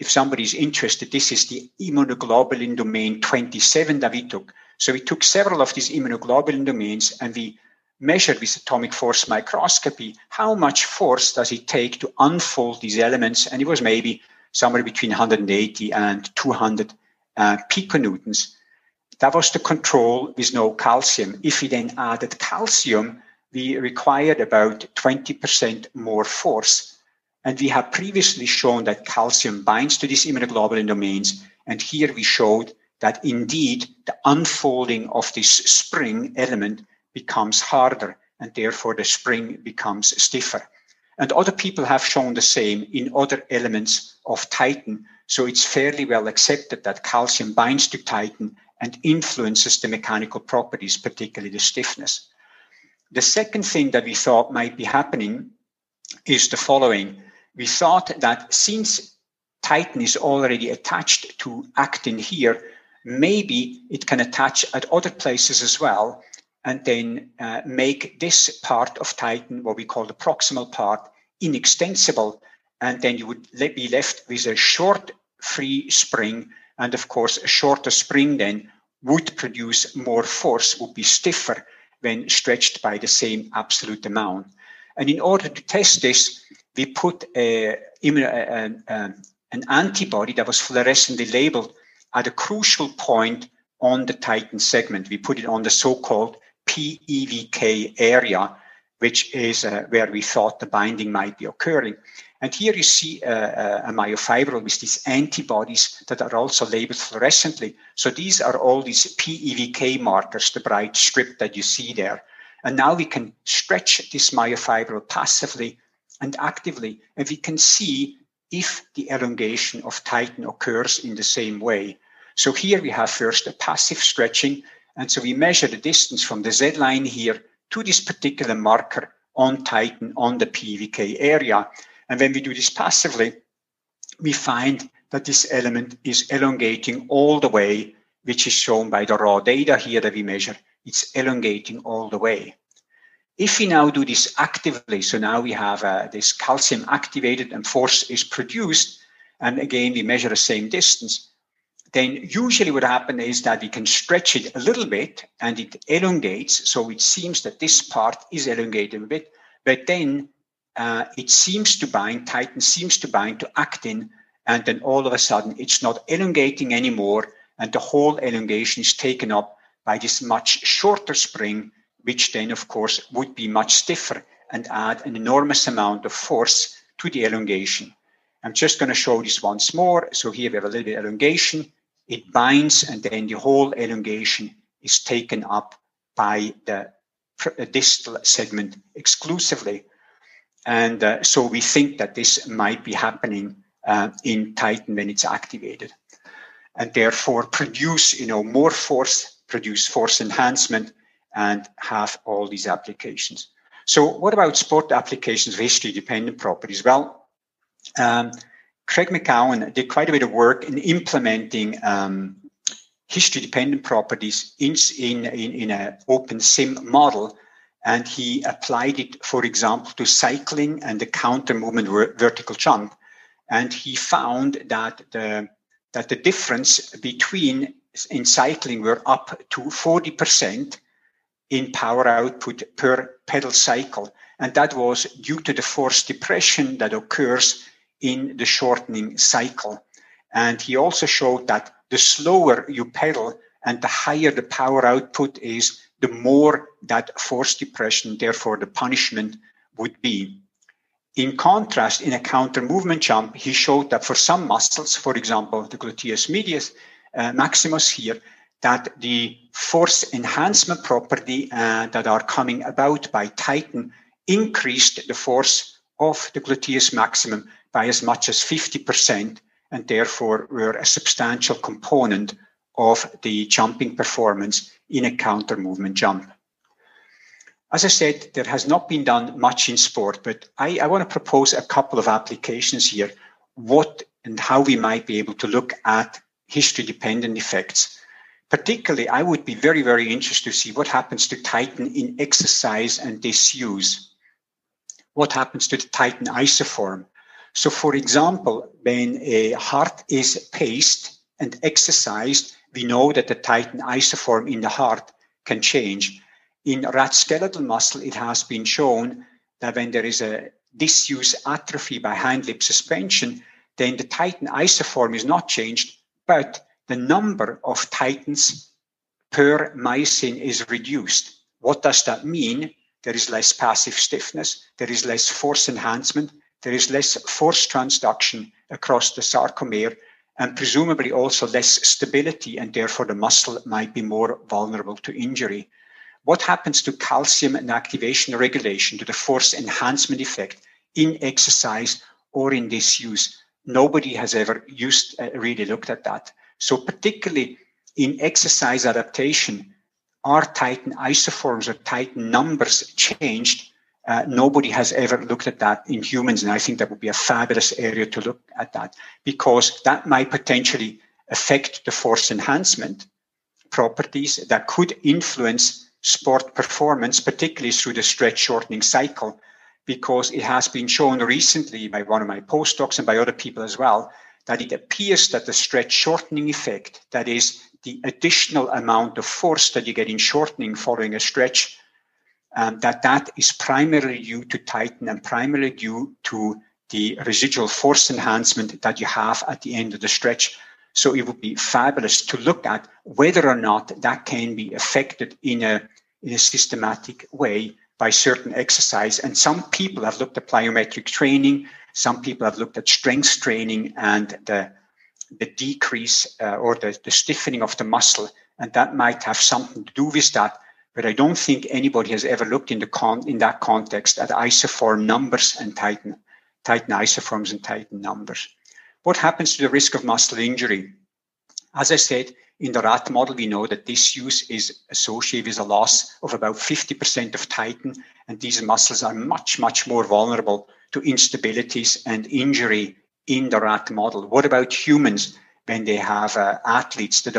if somebody is interested, this is the immunoglobulin domain 27 that we took. So we took several of these immunoglobulin domains and we measured with atomic force microscopy how much force does it take to unfold these elements. And it was maybe somewhere between 180 and 200 piconewtons. That was the control with no calcium. If we then added calcium, we required about 20% more force. And we have previously shown that calcium binds to these immunoglobulin domains. And here we showed that indeed the unfolding of this spring element becomes harder, and therefore the spring becomes stiffer. And other people have shown the same in other elements of titin. So it's fairly well accepted that calcium binds to titin and influences the mechanical properties, particularly the stiffness. The second thing that we thought might be happening is the following. We thought that since titin is already attached to actin here, maybe it can attach at other places as well, and then make this part of titin, what we call the proximal part, inextensible. And then you would be left with a short free spring. And of course, a shorter spring then would produce more force, would be stiffer when stretched by the same absolute amount. And in order to test this, we put an antibody that was fluorescently labeled at a crucial point on the titin segment. We put it on the so-called PEVK area, which is where we thought the binding might be occurring. And here you see a myofibril with these antibodies that are also labeled fluorescently. So these are all these PEVK markers, the bright strip that you see there. And now we can stretch this myofibril passively and actively, and we can see if the elongation of titin occurs in the same way. So here we have first a passive stretching, and so we measure the distance from the Z line here to this particular marker on titin on the PEVK area. And when we do this passively, we find that this element is elongating all the way, which is shown by the raw data here that we measure. It's elongating all the way. If we now do this actively, so now we have this calcium activated and force is produced, and again, we measure the same distance, then usually what happens is that we can stretch it a little bit and it elongates. So it seems that this part is elongated a bit, but then it seems to bind, titin seems to bind to actin, and then all of a sudden it's not elongating anymore, and the whole elongation is taken up by this much shorter spring, which then, of course, would be much stiffer and add an enormous amount of force to the elongation. I'm just going to show this once more. So here we have a little bit of elongation. It binds, and then the whole elongation is taken up by the distal segment exclusively. And so we think that this might be happening in titin when it's activated, and therefore produce, more force, produce force enhancement, and have all these applications. So what about sport applications of history-dependent properties? Well, Craig McCowan did quite a bit of work in implementing history-dependent properties in an open sim model. And he applied it, for example, to cycling and the counter movement vertical jump. And he found that the difference between in cycling were up to 40% in power output per pedal cycle. And that was due to the force depression that occurs in the shortening cycle. And he also showed that the slower you pedal and the higher the power output is, the more that force depression, therefore the punishment, would be. In contrast, in a counter movement jump, he showed that for some muscles, for example, the gluteus medius maximus here, that the force enhancement property that are coming about by Titan increased the force of the gluteus maximum by as much as 50%, and therefore were a substantial component of the jumping performance in a counter movement jump. As I said, there has not been done much in sport, but I want to propose a couple of applications here, what and how we might be able to look at history-dependent effects. Particularly, I would be very, very interested to see what happens to titan in exercise and disuse. What happens to the titan isoform? So, for example, when a heart is paced and exercised, we know that the titan isoform in the heart can change. In rat skeletal muscle, it has been shown that when there is a disuse atrophy by hand-lip suspension, then the titan isoform is not changed, but the number of titans per myosin is reduced. What does that mean? There is less passive stiffness, there is less force enhancement, there is less force transduction across the sarcomere, and presumably also less stability, and therefore the muscle might be more vulnerable to injury. What happens to calcium and activation regulation, to the force enhancement effect in exercise or in disuse? Nobody has ever really looked at that. So particularly in exercise adaptation, are titan isoforms or titan numbers changed? Nobody has ever looked at that in humans, and I think that would be a fabulous area to look at that, because that might potentially affect the force enhancement properties that could influence sport performance, particularly through the stretch shortening cycle, because it has been shown recently by one of my postdocs and by other people as well, that it appears that the stretch shortening effect, that is the additional amount of force that you get in shortening following a stretch, that is primarily due to titan and primarily due to the residual force enhancement that you have at the end of the stretch. So it would be fabulous to look at whether or not that can be affected in a systematic way by certain exercise. And some people have looked at plyometric training. Some people have looked at strength training and the decrease or the stiffening of the muscle. And that might have something to do with that. But I don't think anybody has ever looked in that context at isoform numbers and titan isoforms and titan numbers. What happens to the risk of muscle injury? As I said, in the rat model, we know that disuse is associated with a loss of about 50% of titan, and these muscles are much, much more vulnerable to instabilities and injury in the rat model. What about humans when they have athletes that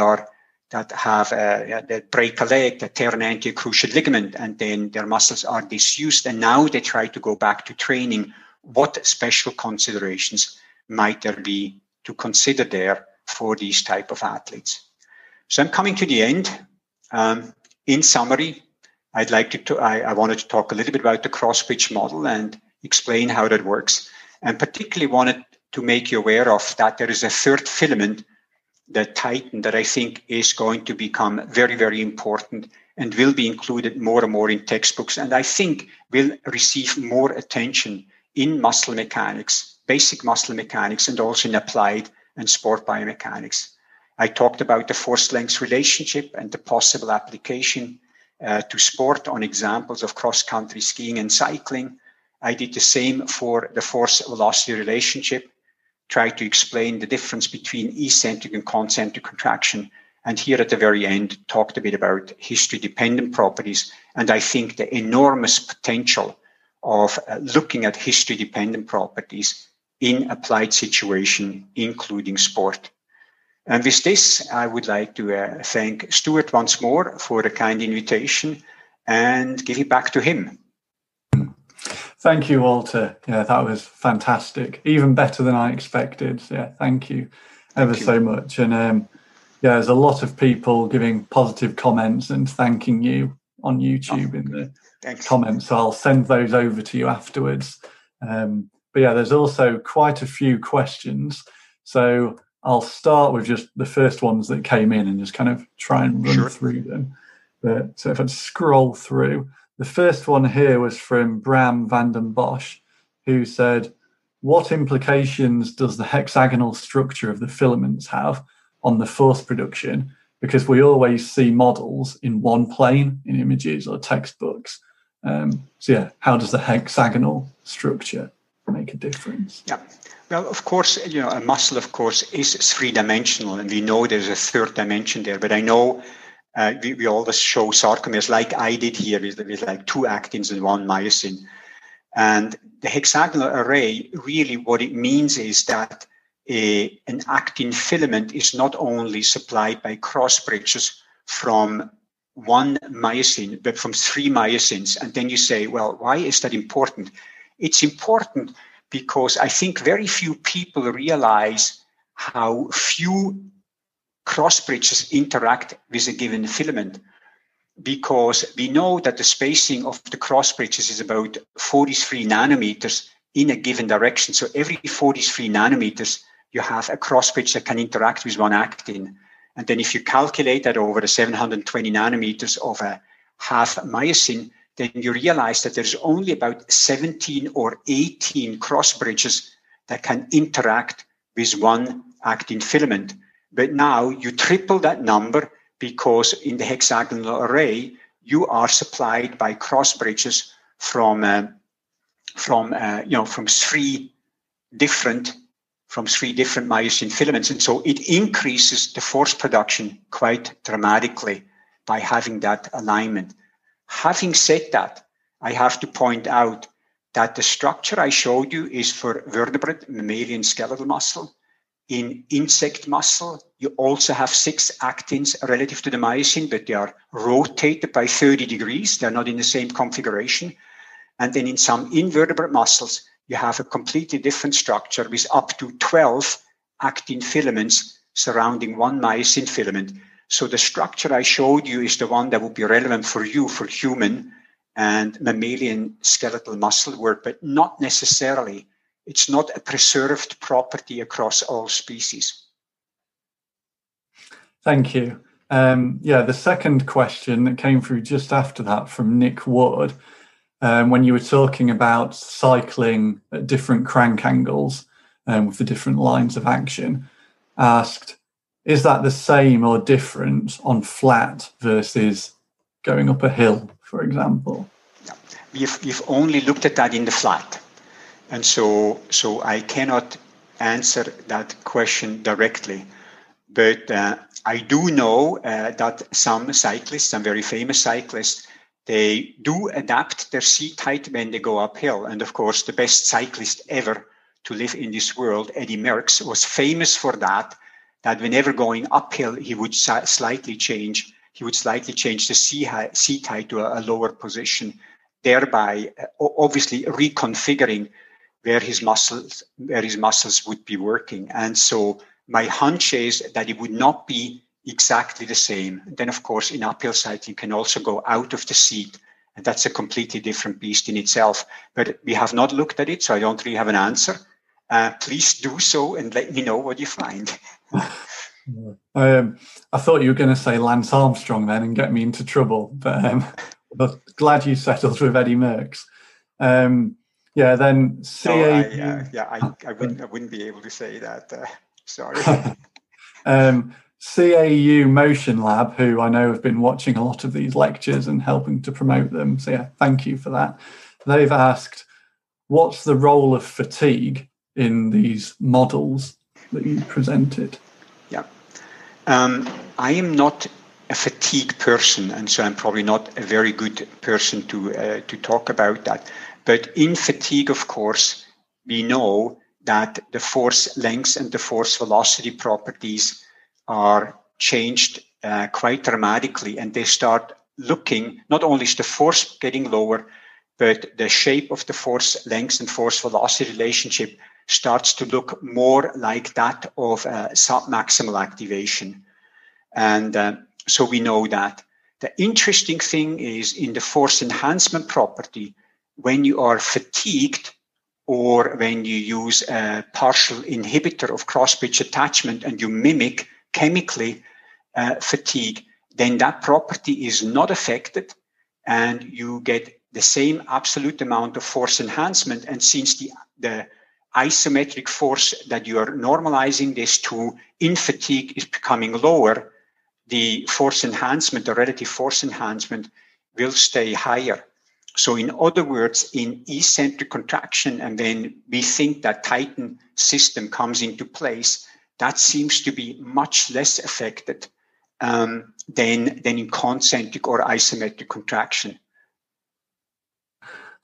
break a leg, that tear an anterior cruciate ligament, and then their muscles are disused, and now they try to go back to training? What special considerations might there be to consider there for these type of athletes? So I'm coming to the end. In summary, I wanted to talk a little bit about the cross-bridge model and explain how that works, and particularly wanted to make you aware of that there is a third filament, the titan, that I think is going to become very, very important and will be included more and more in textbooks, and I think will receive more attention in muscle mechanics, basic muscle mechanics, and also in applied and sport biomechanics. I talked about the force-length relationship and the possible application to sport on examples of cross-country skiing and cycling. I did the same for the force-velocity relationship, tried to explain the difference between eccentric and concentric contraction, and here at the very end, talked a bit about history-dependent properties, and I think the enormous potential of looking at history-dependent properties in applied situation, including sport. And with this, I would like to thank Stuart once more for the kind invitation and give it back to him. Thank you, Walter. Yeah, that was fantastic. Even better than I expected. Yeah, thank you ever so much. And yeah, there's a lot of people giving positive comments and thanking you on YouTube in the comments. So I'll send those over to you afterwards. But yeah, there's also quite a few questions. So I'll start with just the first ones that came in and just kind of try and run through them. But so if I scroll through, the first one here was from Bram van den Bosch, who said, what implications does the hexagonal structure of the filaments have on the force production? Because we always see models in one plane in images or textbooks. So yeah, how does the hexagonal structure make a difference? Yeah. Well, of course, you know, a muscle, of course, is three-dimensional, and we know there's a third dimension there. But I know we always show sarcomeres, like I did here, with like two actins and one myosin. And the hexagonal array, really what it means is that an actin filament is not only supplied by cross bridges from one myosin, but from three myosins. And then you say, well, why is that important? It's important because I think very few people realize how few cross bridges interact with a given filament, because we know that the spacing of the cross bridges is about 43 nanometers in a given direction. So every 43 nanometers, you have a cross bridge that can interact with one actin. And then if you calculate that over the 720 nanometers of a half myosin, then you realize that there's only about 17 or 18 cross bridges that can interact with one actin filament. But now you triple that number, because in the hexagonal array, you are supplied by cross bridges from three different myosin filaments. And so it increases the force production quite dramatically by having that alignment. Having said that, I have to point out that the structure I showed you is for vertebrate, mammalian, skeletal muscle. In insect muscle, you also have six actins relative to the myosin, but they are rotated by 30 degrees. They're not in the same configuration. And then in some invertebrate muscles, you have a completely different structure with up to 12 actin filaments surrounding one myosin filament. So the structure I showed you is the one that would be relevant for you for human and mammalian skeletal muscle work, but not necessarily. It's not a preserved property across all species. Thank you. Yeah, the second question that came through just after that from Nick Ward, when you were talking about cycling at different crank angles with the different lines of action, asked, is that the same or different on flat versus going up a hill, for example? Yeah. We've only looked at that in the flat. And so I cannot answer that question directly. But I do know that some cyclists, some very famous cyclists, they do adapt their seat height when they go uphill. And of course, the best cyclist ever to live in this world, Eddie Merckx, was famous for that whenever going uphill, he would slightly change the seat height to a lower position, thereby obviously reconfiguring where his muscles would be working. And so my hunch is that it would not be exactly the same. And then, of course, in uphill cycling, you can also go out of the seat, and that's a completely different beast in itself. But we have not looked at it, so I don't really have an answer. Please do so and let me know what you find. I thought you were going to say Lance Armstrong then and get me into trouble, but glad you settled with Eddie Merckx. Yeah, then I wouldn't be able to say that. Sorry. CAU Motion Lab, who I know have been watching a lot of these lectures and helping to promote them. So yeah, thank you for that. They've asked, what's the role of fatigue in these models that you presented? Yeah. I am not a fatigue person, and so I'm probably not a very good person to talk about that. But in fatigue, of course, we know that the force length and the force velocity properties are changed quite dramatically, and they start looking, not only is the force getting lower, but the shape of the force length and force velocity relationship starts to look more like that of submaximal activation. And so we know that. The interesting thing is in the force enhancement property, when you are fatigued or when you use a partial inhibitor of cross-bridge attachment and you mimic chemically fatigue, then that property is not affected and you get the same absolute amount of force enhancement. And since the isometric force that you are normalizing this to in fatigue is becoming lower, the force enhancement, the relative force enhancement, will stay higher. So in other words, in eccentric contraction, and then we think that Titan system comes into place, that seems to be much less affected than in concentric or isometric contraction.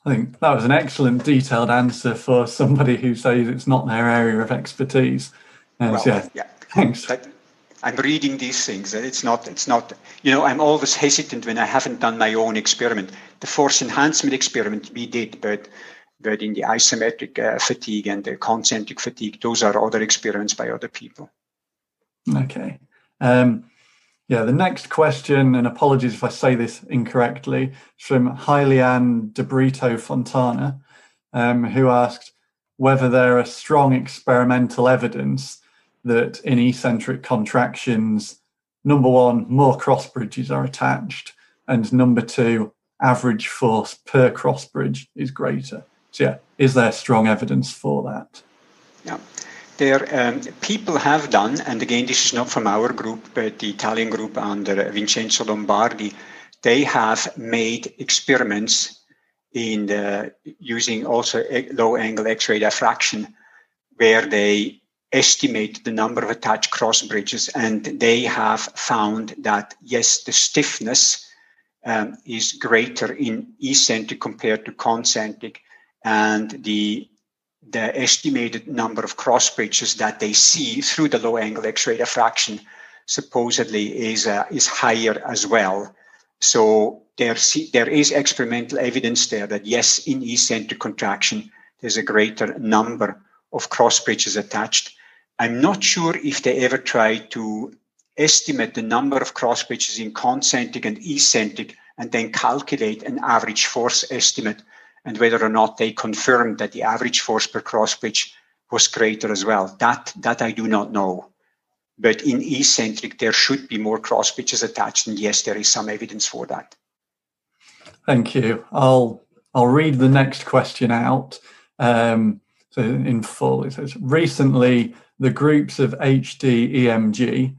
I think that was an excellent detailed answer for somebody who says it's not their area of expertise. Thanks. I'm reading these things, and it's not, you know, I'm always hesitant when I haven't done my own experiment. The force enhancement experiment we did, but in the isometric fatigue and the concentric fatigue, those are other experiments by other people. Okay. The next question, and apologies if I say this incorrectly, is from Hylian de Brito Fontana, who asked whether there are strong experimental evidence that in eccentric contractions, number one, more cross bridges are attached, and number two, average force per cross bridge is greater. So yeah, is there strong evidence for that? Yeah, there people have done, and again, this is not from our group, but the Italian group under Vincenzo Lombardi, they have made experiments in using also low angle X-ray diffraction, where they estimate the number of attached cross bridges, and they have found that, yes, the stiffness is greater in eccentric compared to concentric, and the estimated number of cross bridges that they see through the low angle X-ray diffraction supposedly is higher as well. So there is experimental evidence there that, yes, in eccentric contraction, there's a greater number of cross bridges attached. I'm not sure if they ever tried to estimate the number of cross bridges in concentric and eccentric and then calculate an average force estimate, and whether or not they confirmed that the average force per cross bridge was greater as well. That I do not know. But in eccentric, there should be more cross bridges attached, and yes, there is some evidence for that. Thank you. I'll read the next question out. So in full, it says, recently, the groups of HD-EMG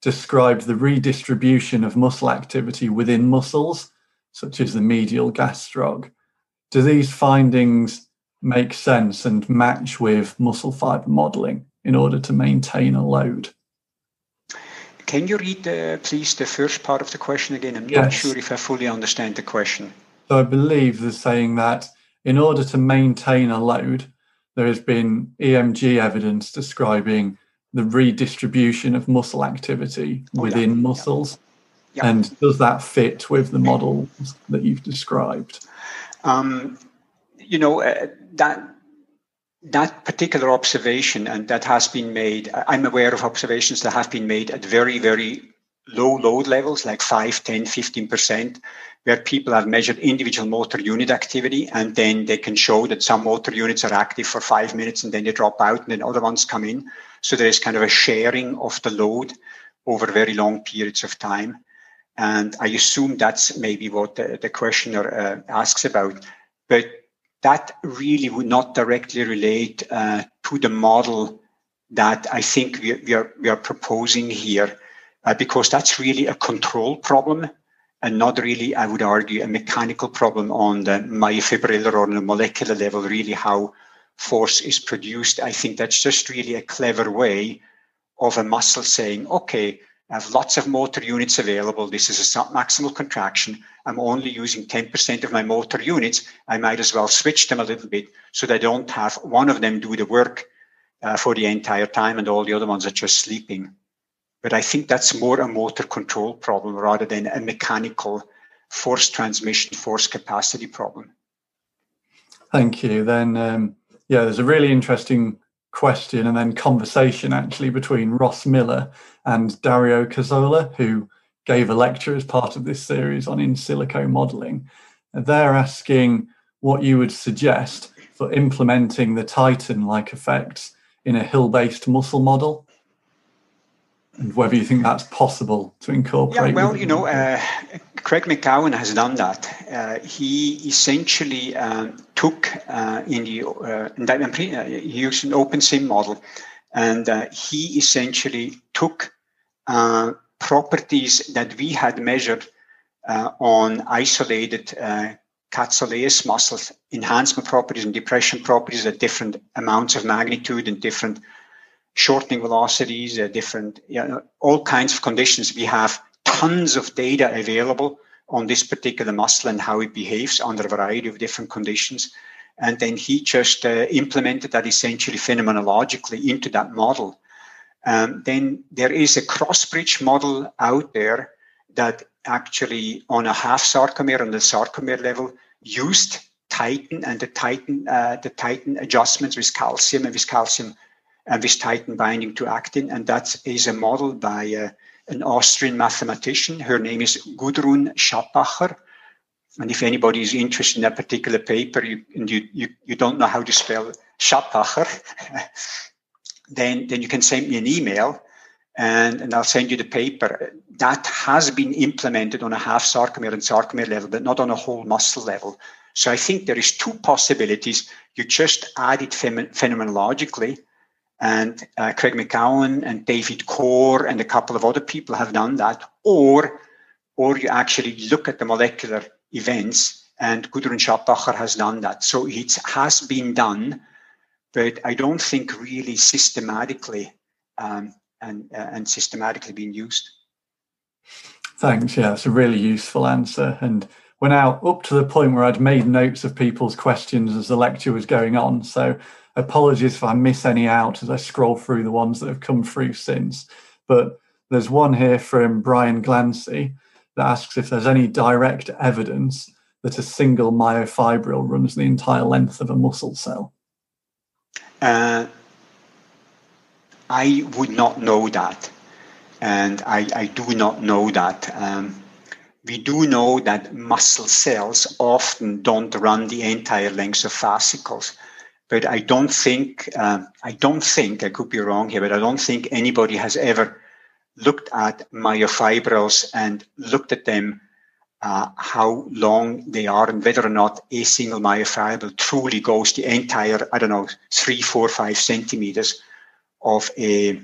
described the redistribution of muscle activity within muscles, such as the medial gastrog. Do these findings make sense and match with muscle fibre modelling in order to maintain a load? Can you read, please, the first part of the question again? I'm not sure if I fully understand the question. So I believe they're saying that in order to maintain a load, there has been EMG evidence describing the redistribution of muscle activity within muscles. Yeah. And does that fit with the models that you've described? That particular observation, and that has been made, I'm aware of observations that have been made at very, very low load levels, like 5, 10, 15%, where people have measured individual motor unit activity, and then they can show that some motor units are active for 5 minutes and then they drop out and then other ones come in. So there is kind of a sharing of the load over very long periods of time. And I assume that's maybe what the questioner asks about. But that really would not directly relate to the model that I think we are proposing here. Because that's really a control problem and not really, I would argue, a mechanical problem on the myofibrillar or on the molecular level, really how force is produced. I think that's just really a clever way of a muscle saying, okay, I have lots of motor units available. This is a submaximal contraction. I'm only using 10% of my motor units. I might as well switch them a little bit so that I don't have one of them do the work for the entire time and all the other ones are just sleeping. But I think that's more a motor control problem rather than a mechanical force transmission, force capacity problem. Thank you. Then, there's a really interesting question and then conversation actually between Ross Miller and Dario Cazzola, who gave a lecture as part of this series on in silico modelling. They're asking what you would suggest for implementing the Titan-like effects in a Hill-based muscle model, and whether you think that's possible to incorporate. Yeah, well, Craig McCowan has done that. He essentially took he used an OpenSim model, and he essentially took properties that we had measured on isolated Cazzola muscles, enhancement properties and depression properties at different amounts of magnitude and different shortening velocities, different, all kinds of conditions. We have tons of data available on this particular muscle and how it behaves under a variety of different conditions. And then he just implemented that essentially phenomenologically into that model. Then there is a cross-bridge model out there that actually on a half sarcomere, on the sarcomere level, used titin and the titin adjustments with calcium and with titin binding to actin. And that is a model by an Austrian mathematician. Her name is Gudrun Schappacher. And if anybody is interested in that particular paper, you don't know how to spell Schappacher, then you can send me an email and I'll send you the paper. That has been implemented on a half sarcomere and sarcomere level, but not on a whole muscle level. So I think there is two possibilities. You just add it phenomenologically. And Craig McCowan and David Core and a couple of other people have done that. Or you actually look at the molecular events, and Gudrun Schappacher has done that. So it has been done, but I don't think really systematically and systematically being used. Thanks. Yeah, that's a really useful answer. And we're now up to the point where I'd made notes of people's questions as the lecture was going on. So apologies if I miss any out as I scroll through the ones that have come through since. But there's one here from Brian Glancy that asks if there's any direct evidence that a single myofibril runs the entire length of a muscle cell. I would not know that. And I do not know that. We do know that muscle cells often don't run the entire length of fascicles. But I could be wrong here, but I don't think anybody has ever looked at myofibrils and looked at them, how long they are and whether or not a single myofibril truly goes the entire, 3, 4, 5 centimeters of a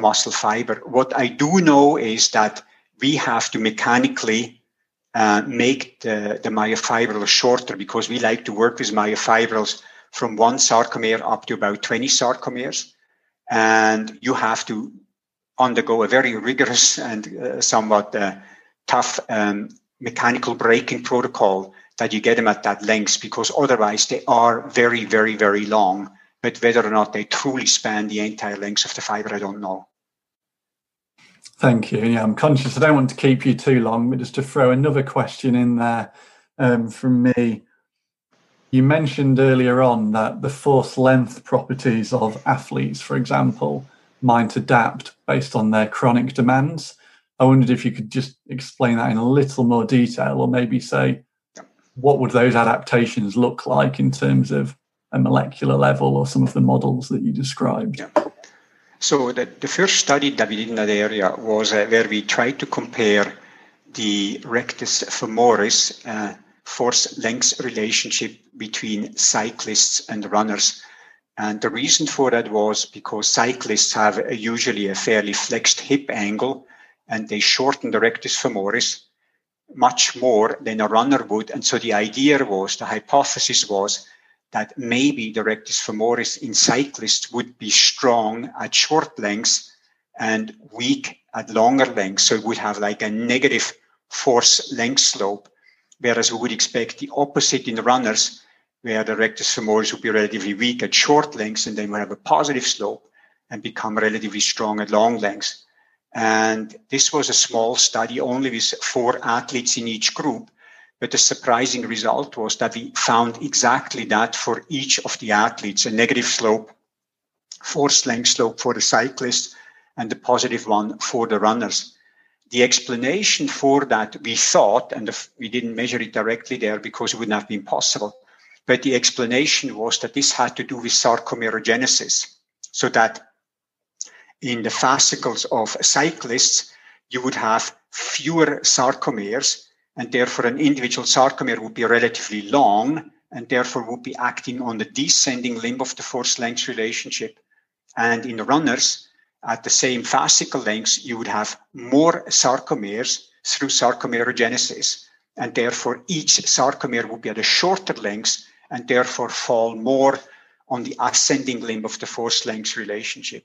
muscle fiber. What I do know is that we have to mechanically make the myofibril shorter because we like to work with myofibrils from 1 sarcomere up to about 20 sarcomeres. And you have to undergo a very rigorous and somewhat tough mechanical braking protocol that you get them at that length, because otherwise they are very, very, very long. But whether or not they truly span the entire length of the fiber, I don't know. Thank you. Yeah, I'm conscious I don't want to keep you too long, but just to throw another question in there from me. You mentioned earlier on that the force length properties of athletes, for example, might adapt based on their chronic demands. I wondered if you could just explain that in a little more detail, or maybe say, what would those adaptations look like in terms of a molecular level or some of the models that you described? Yeah. So the first study that we did in that area was where we tried to compare the rectus femoris force-length relationship between cyclists and runners. And the reason for that was because cyclists have usually a fairly flexed hip angle, and they shorten the rectus femoris much more than a runner would. And so the hypothesis was that maybe the rectus femoris in cyclists would be strong at short lengths and weak at longer lengths. So it would have like a negative force length slope, whereas we would expect the opposite in the runners, where the rectus femoris would be relatively weak at short lengths and then would have a positive slope and become relatively strong at long lengths. And this was a small study only with 4 athletes in each group, but the surprising result was that we found exactly that for each of the athletes, a negative slope, force length slope for the cyclists and the positive one for the runners. The explanation for that, we thought, and we didn't measure it directly there because it wouldn't have been possible, but the explanation was that this had to do with sarcomerogenesis, so that in the fascicles of cyclists, you would have fewer sarcomeres, and therefore an individual sarcomere would be relatively long and therefore would be acting on the descending limb of the force-length relationship. And in runners, at the same fascicle lengths, you would have more sarcomeres through sarcomerogenesis. And therefore, each sarcomere would be at a shorter length and therefore fall more on the ascending limb of the force-length relationship.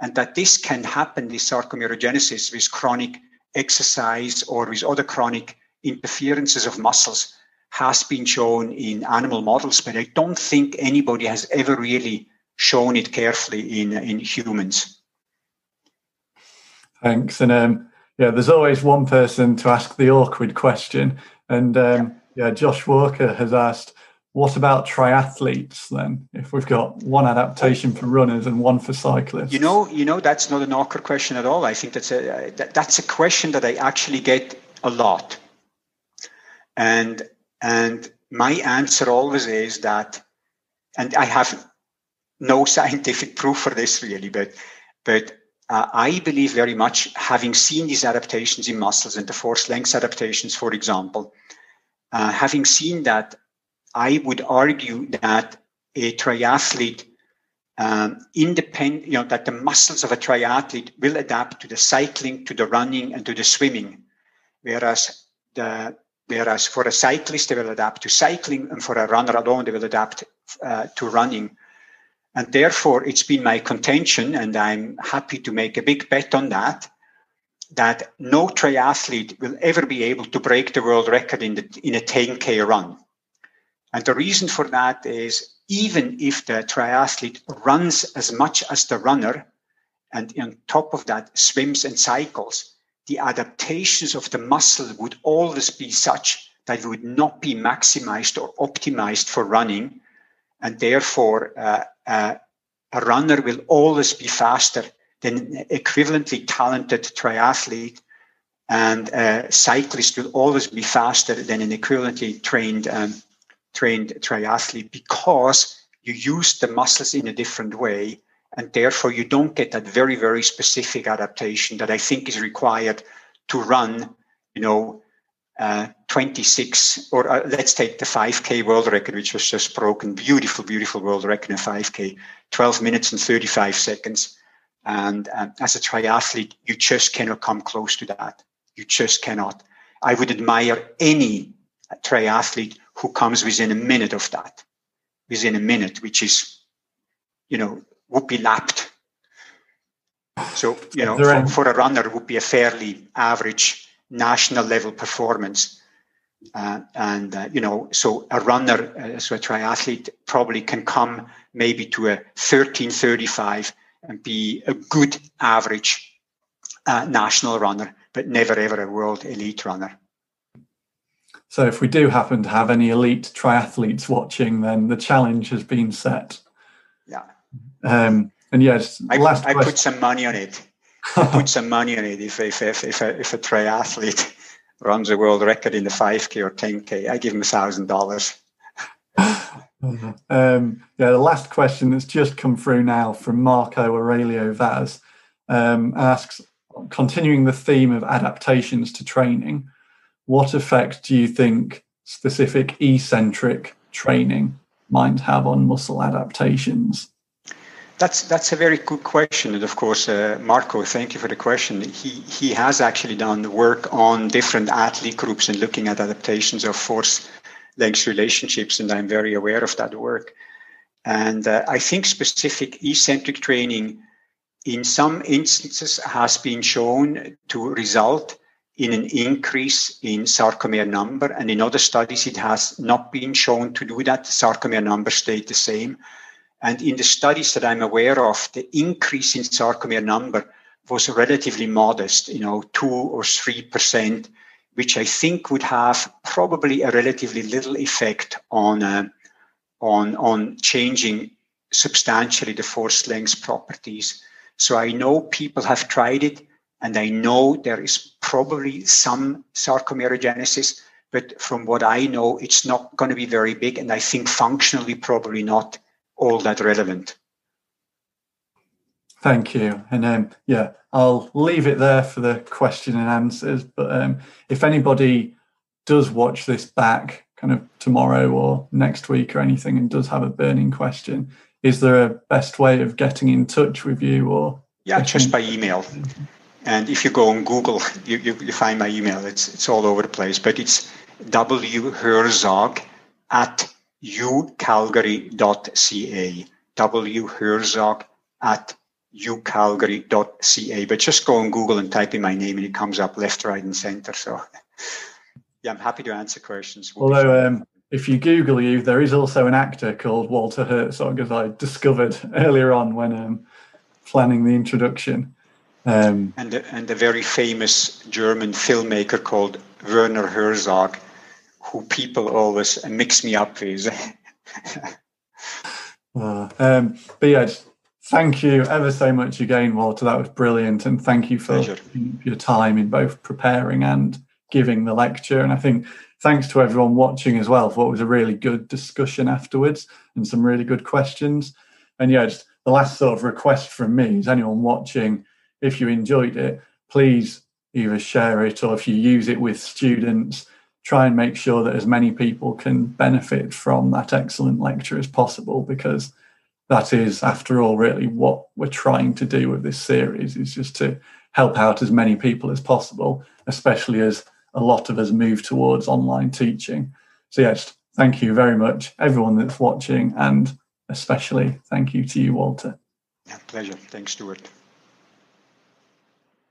And that this can happen, this sarcomerogenesis, with chronic exercise or with other chronic interferences of muscles, has been shown in animal models, but I don't think anybody has ever really shown it carefully in humans. Thanks. And yeah, there's always one person to ask the awkward question. And yeah, Josh Walker has asked, what about triathletes then, if we've got one adaptation for runners and one for cyclists? You know, that's not an awkward question at all. I think that's a question that I actually get a lot. And my answer always is that, and I have no scientific proof for this really, but I believe very much, having seen these adaptations in muscles and the force length adaptations, for example, having seen that, I would argue that a triathlete, that the muscles of a triathlete will adapt to the cycling, to the running, and to the swimming, whereas for a cyclist, they will adapt to cycling, and for a runner alone, they will adapt to running. And therefore, it's been my contention, and I'm happy to make a big bet on that no triathlete will ever be able to break the world record in a 10K run. And the reason for that is, even if the triathlete runs as much as the runner, and on top of that swims and cycles, the adaptations of the muscle would always be such that it would not be maximized or optimized for running. And therefore, a runner will always be faster than an equivalently talented triathlete, and a cyclist will always be faster than an equivalently trained triathlete, because you use the muscles in a different way, and therefore you don't get that very, very specific adaptation that I think is required to run, 26, or let's take the 5K world record, which was just broken, beautiful, beautiful world record in 5K, 12 minutes and 35 seconds. And as a triathlete, you just cannot come close to that. You just cannot. I would admire any triathlete who comes within a minute of that, which is, would be lapped. So, for a runner, would be a fairly average national level performance. So a runner, a triathlete probably can come maybe to a 13:35 and be a good average national runner, but never ever a world elite runner. So if we do happen to have any elite triathletes watching, then the challenge has been set. Yeah. I put some money on it. I put some money on it. If a triathlete runs a world record in the 5K or 10K, I give him $1,000. The last question that's just come through now from Marco Aurelio Vaz asks, continuing the theme of adaptations to training, what effect do you think specific eccentric training might have on muscle adaptations? That's a very good question. And of course, Marco, thank you for the question. He has actually done work on different athlete groups and looking at adaptations of force-length relationships, and I'm very aware of that work. And I think specific eccentric training in some instances has been shown to result in an increase in sarcomere number, and in other studies it has not been shown to do that. The sarcomere number stayed the same, and in the studies that I'm aware of, the increase in sarcomere number was relatively modest, 2 or 3%, which I think would have probably a relatively little effect on changing substantially the force length properties. So I know people have tried it, and I know there is probably some sarcomerogenesis, but from what I know, it's not going to be very big, and I think functionally probably not all that relevant. Thank you. And yeah, I'll leave it there for the question and answers. But if anybody does watch this back kind of tomorrow or next week or anything and does have a burning question, is there a best way of getting in touch with you? Or yeah, just by email. And if you go on Google, you find my email. It's all over the place, but it's wherzog@ucalgary.ca. wherzog@ucalgary.ca. But just go on Google and type in my name and it comes up left, right, and center. So yeah, I'm happy to answer questions. Although if you Google you, there is also an actor called Walter Herzog, as I discovered earlier on when planning the introduction. And a very famous German filmmaker called Werner Herzog, who people always mix me up with. But yeah, thank you ever so much again, Walter. That was brilliant. And thank you for your time in both preparing and giving the lecture. And I think thanks to everyone watching as well for what was a really good discussion afterwards and some really good questions. And yeah, just the last sort of request from me is anyone watching, if you enjoyed it, please either share it or if you use it with students, try and make sure that as many people can benefit from that excellent lecture as possible, because that is, after all, really what we're trying to do with this series, is just to help out as many people as possible, especially as a lot of us move towards online teaching. So yes, thank you very much, everyone that's watching, and especially thank you to you, Walter. Yeah, pleasure. Thanks, Stuart.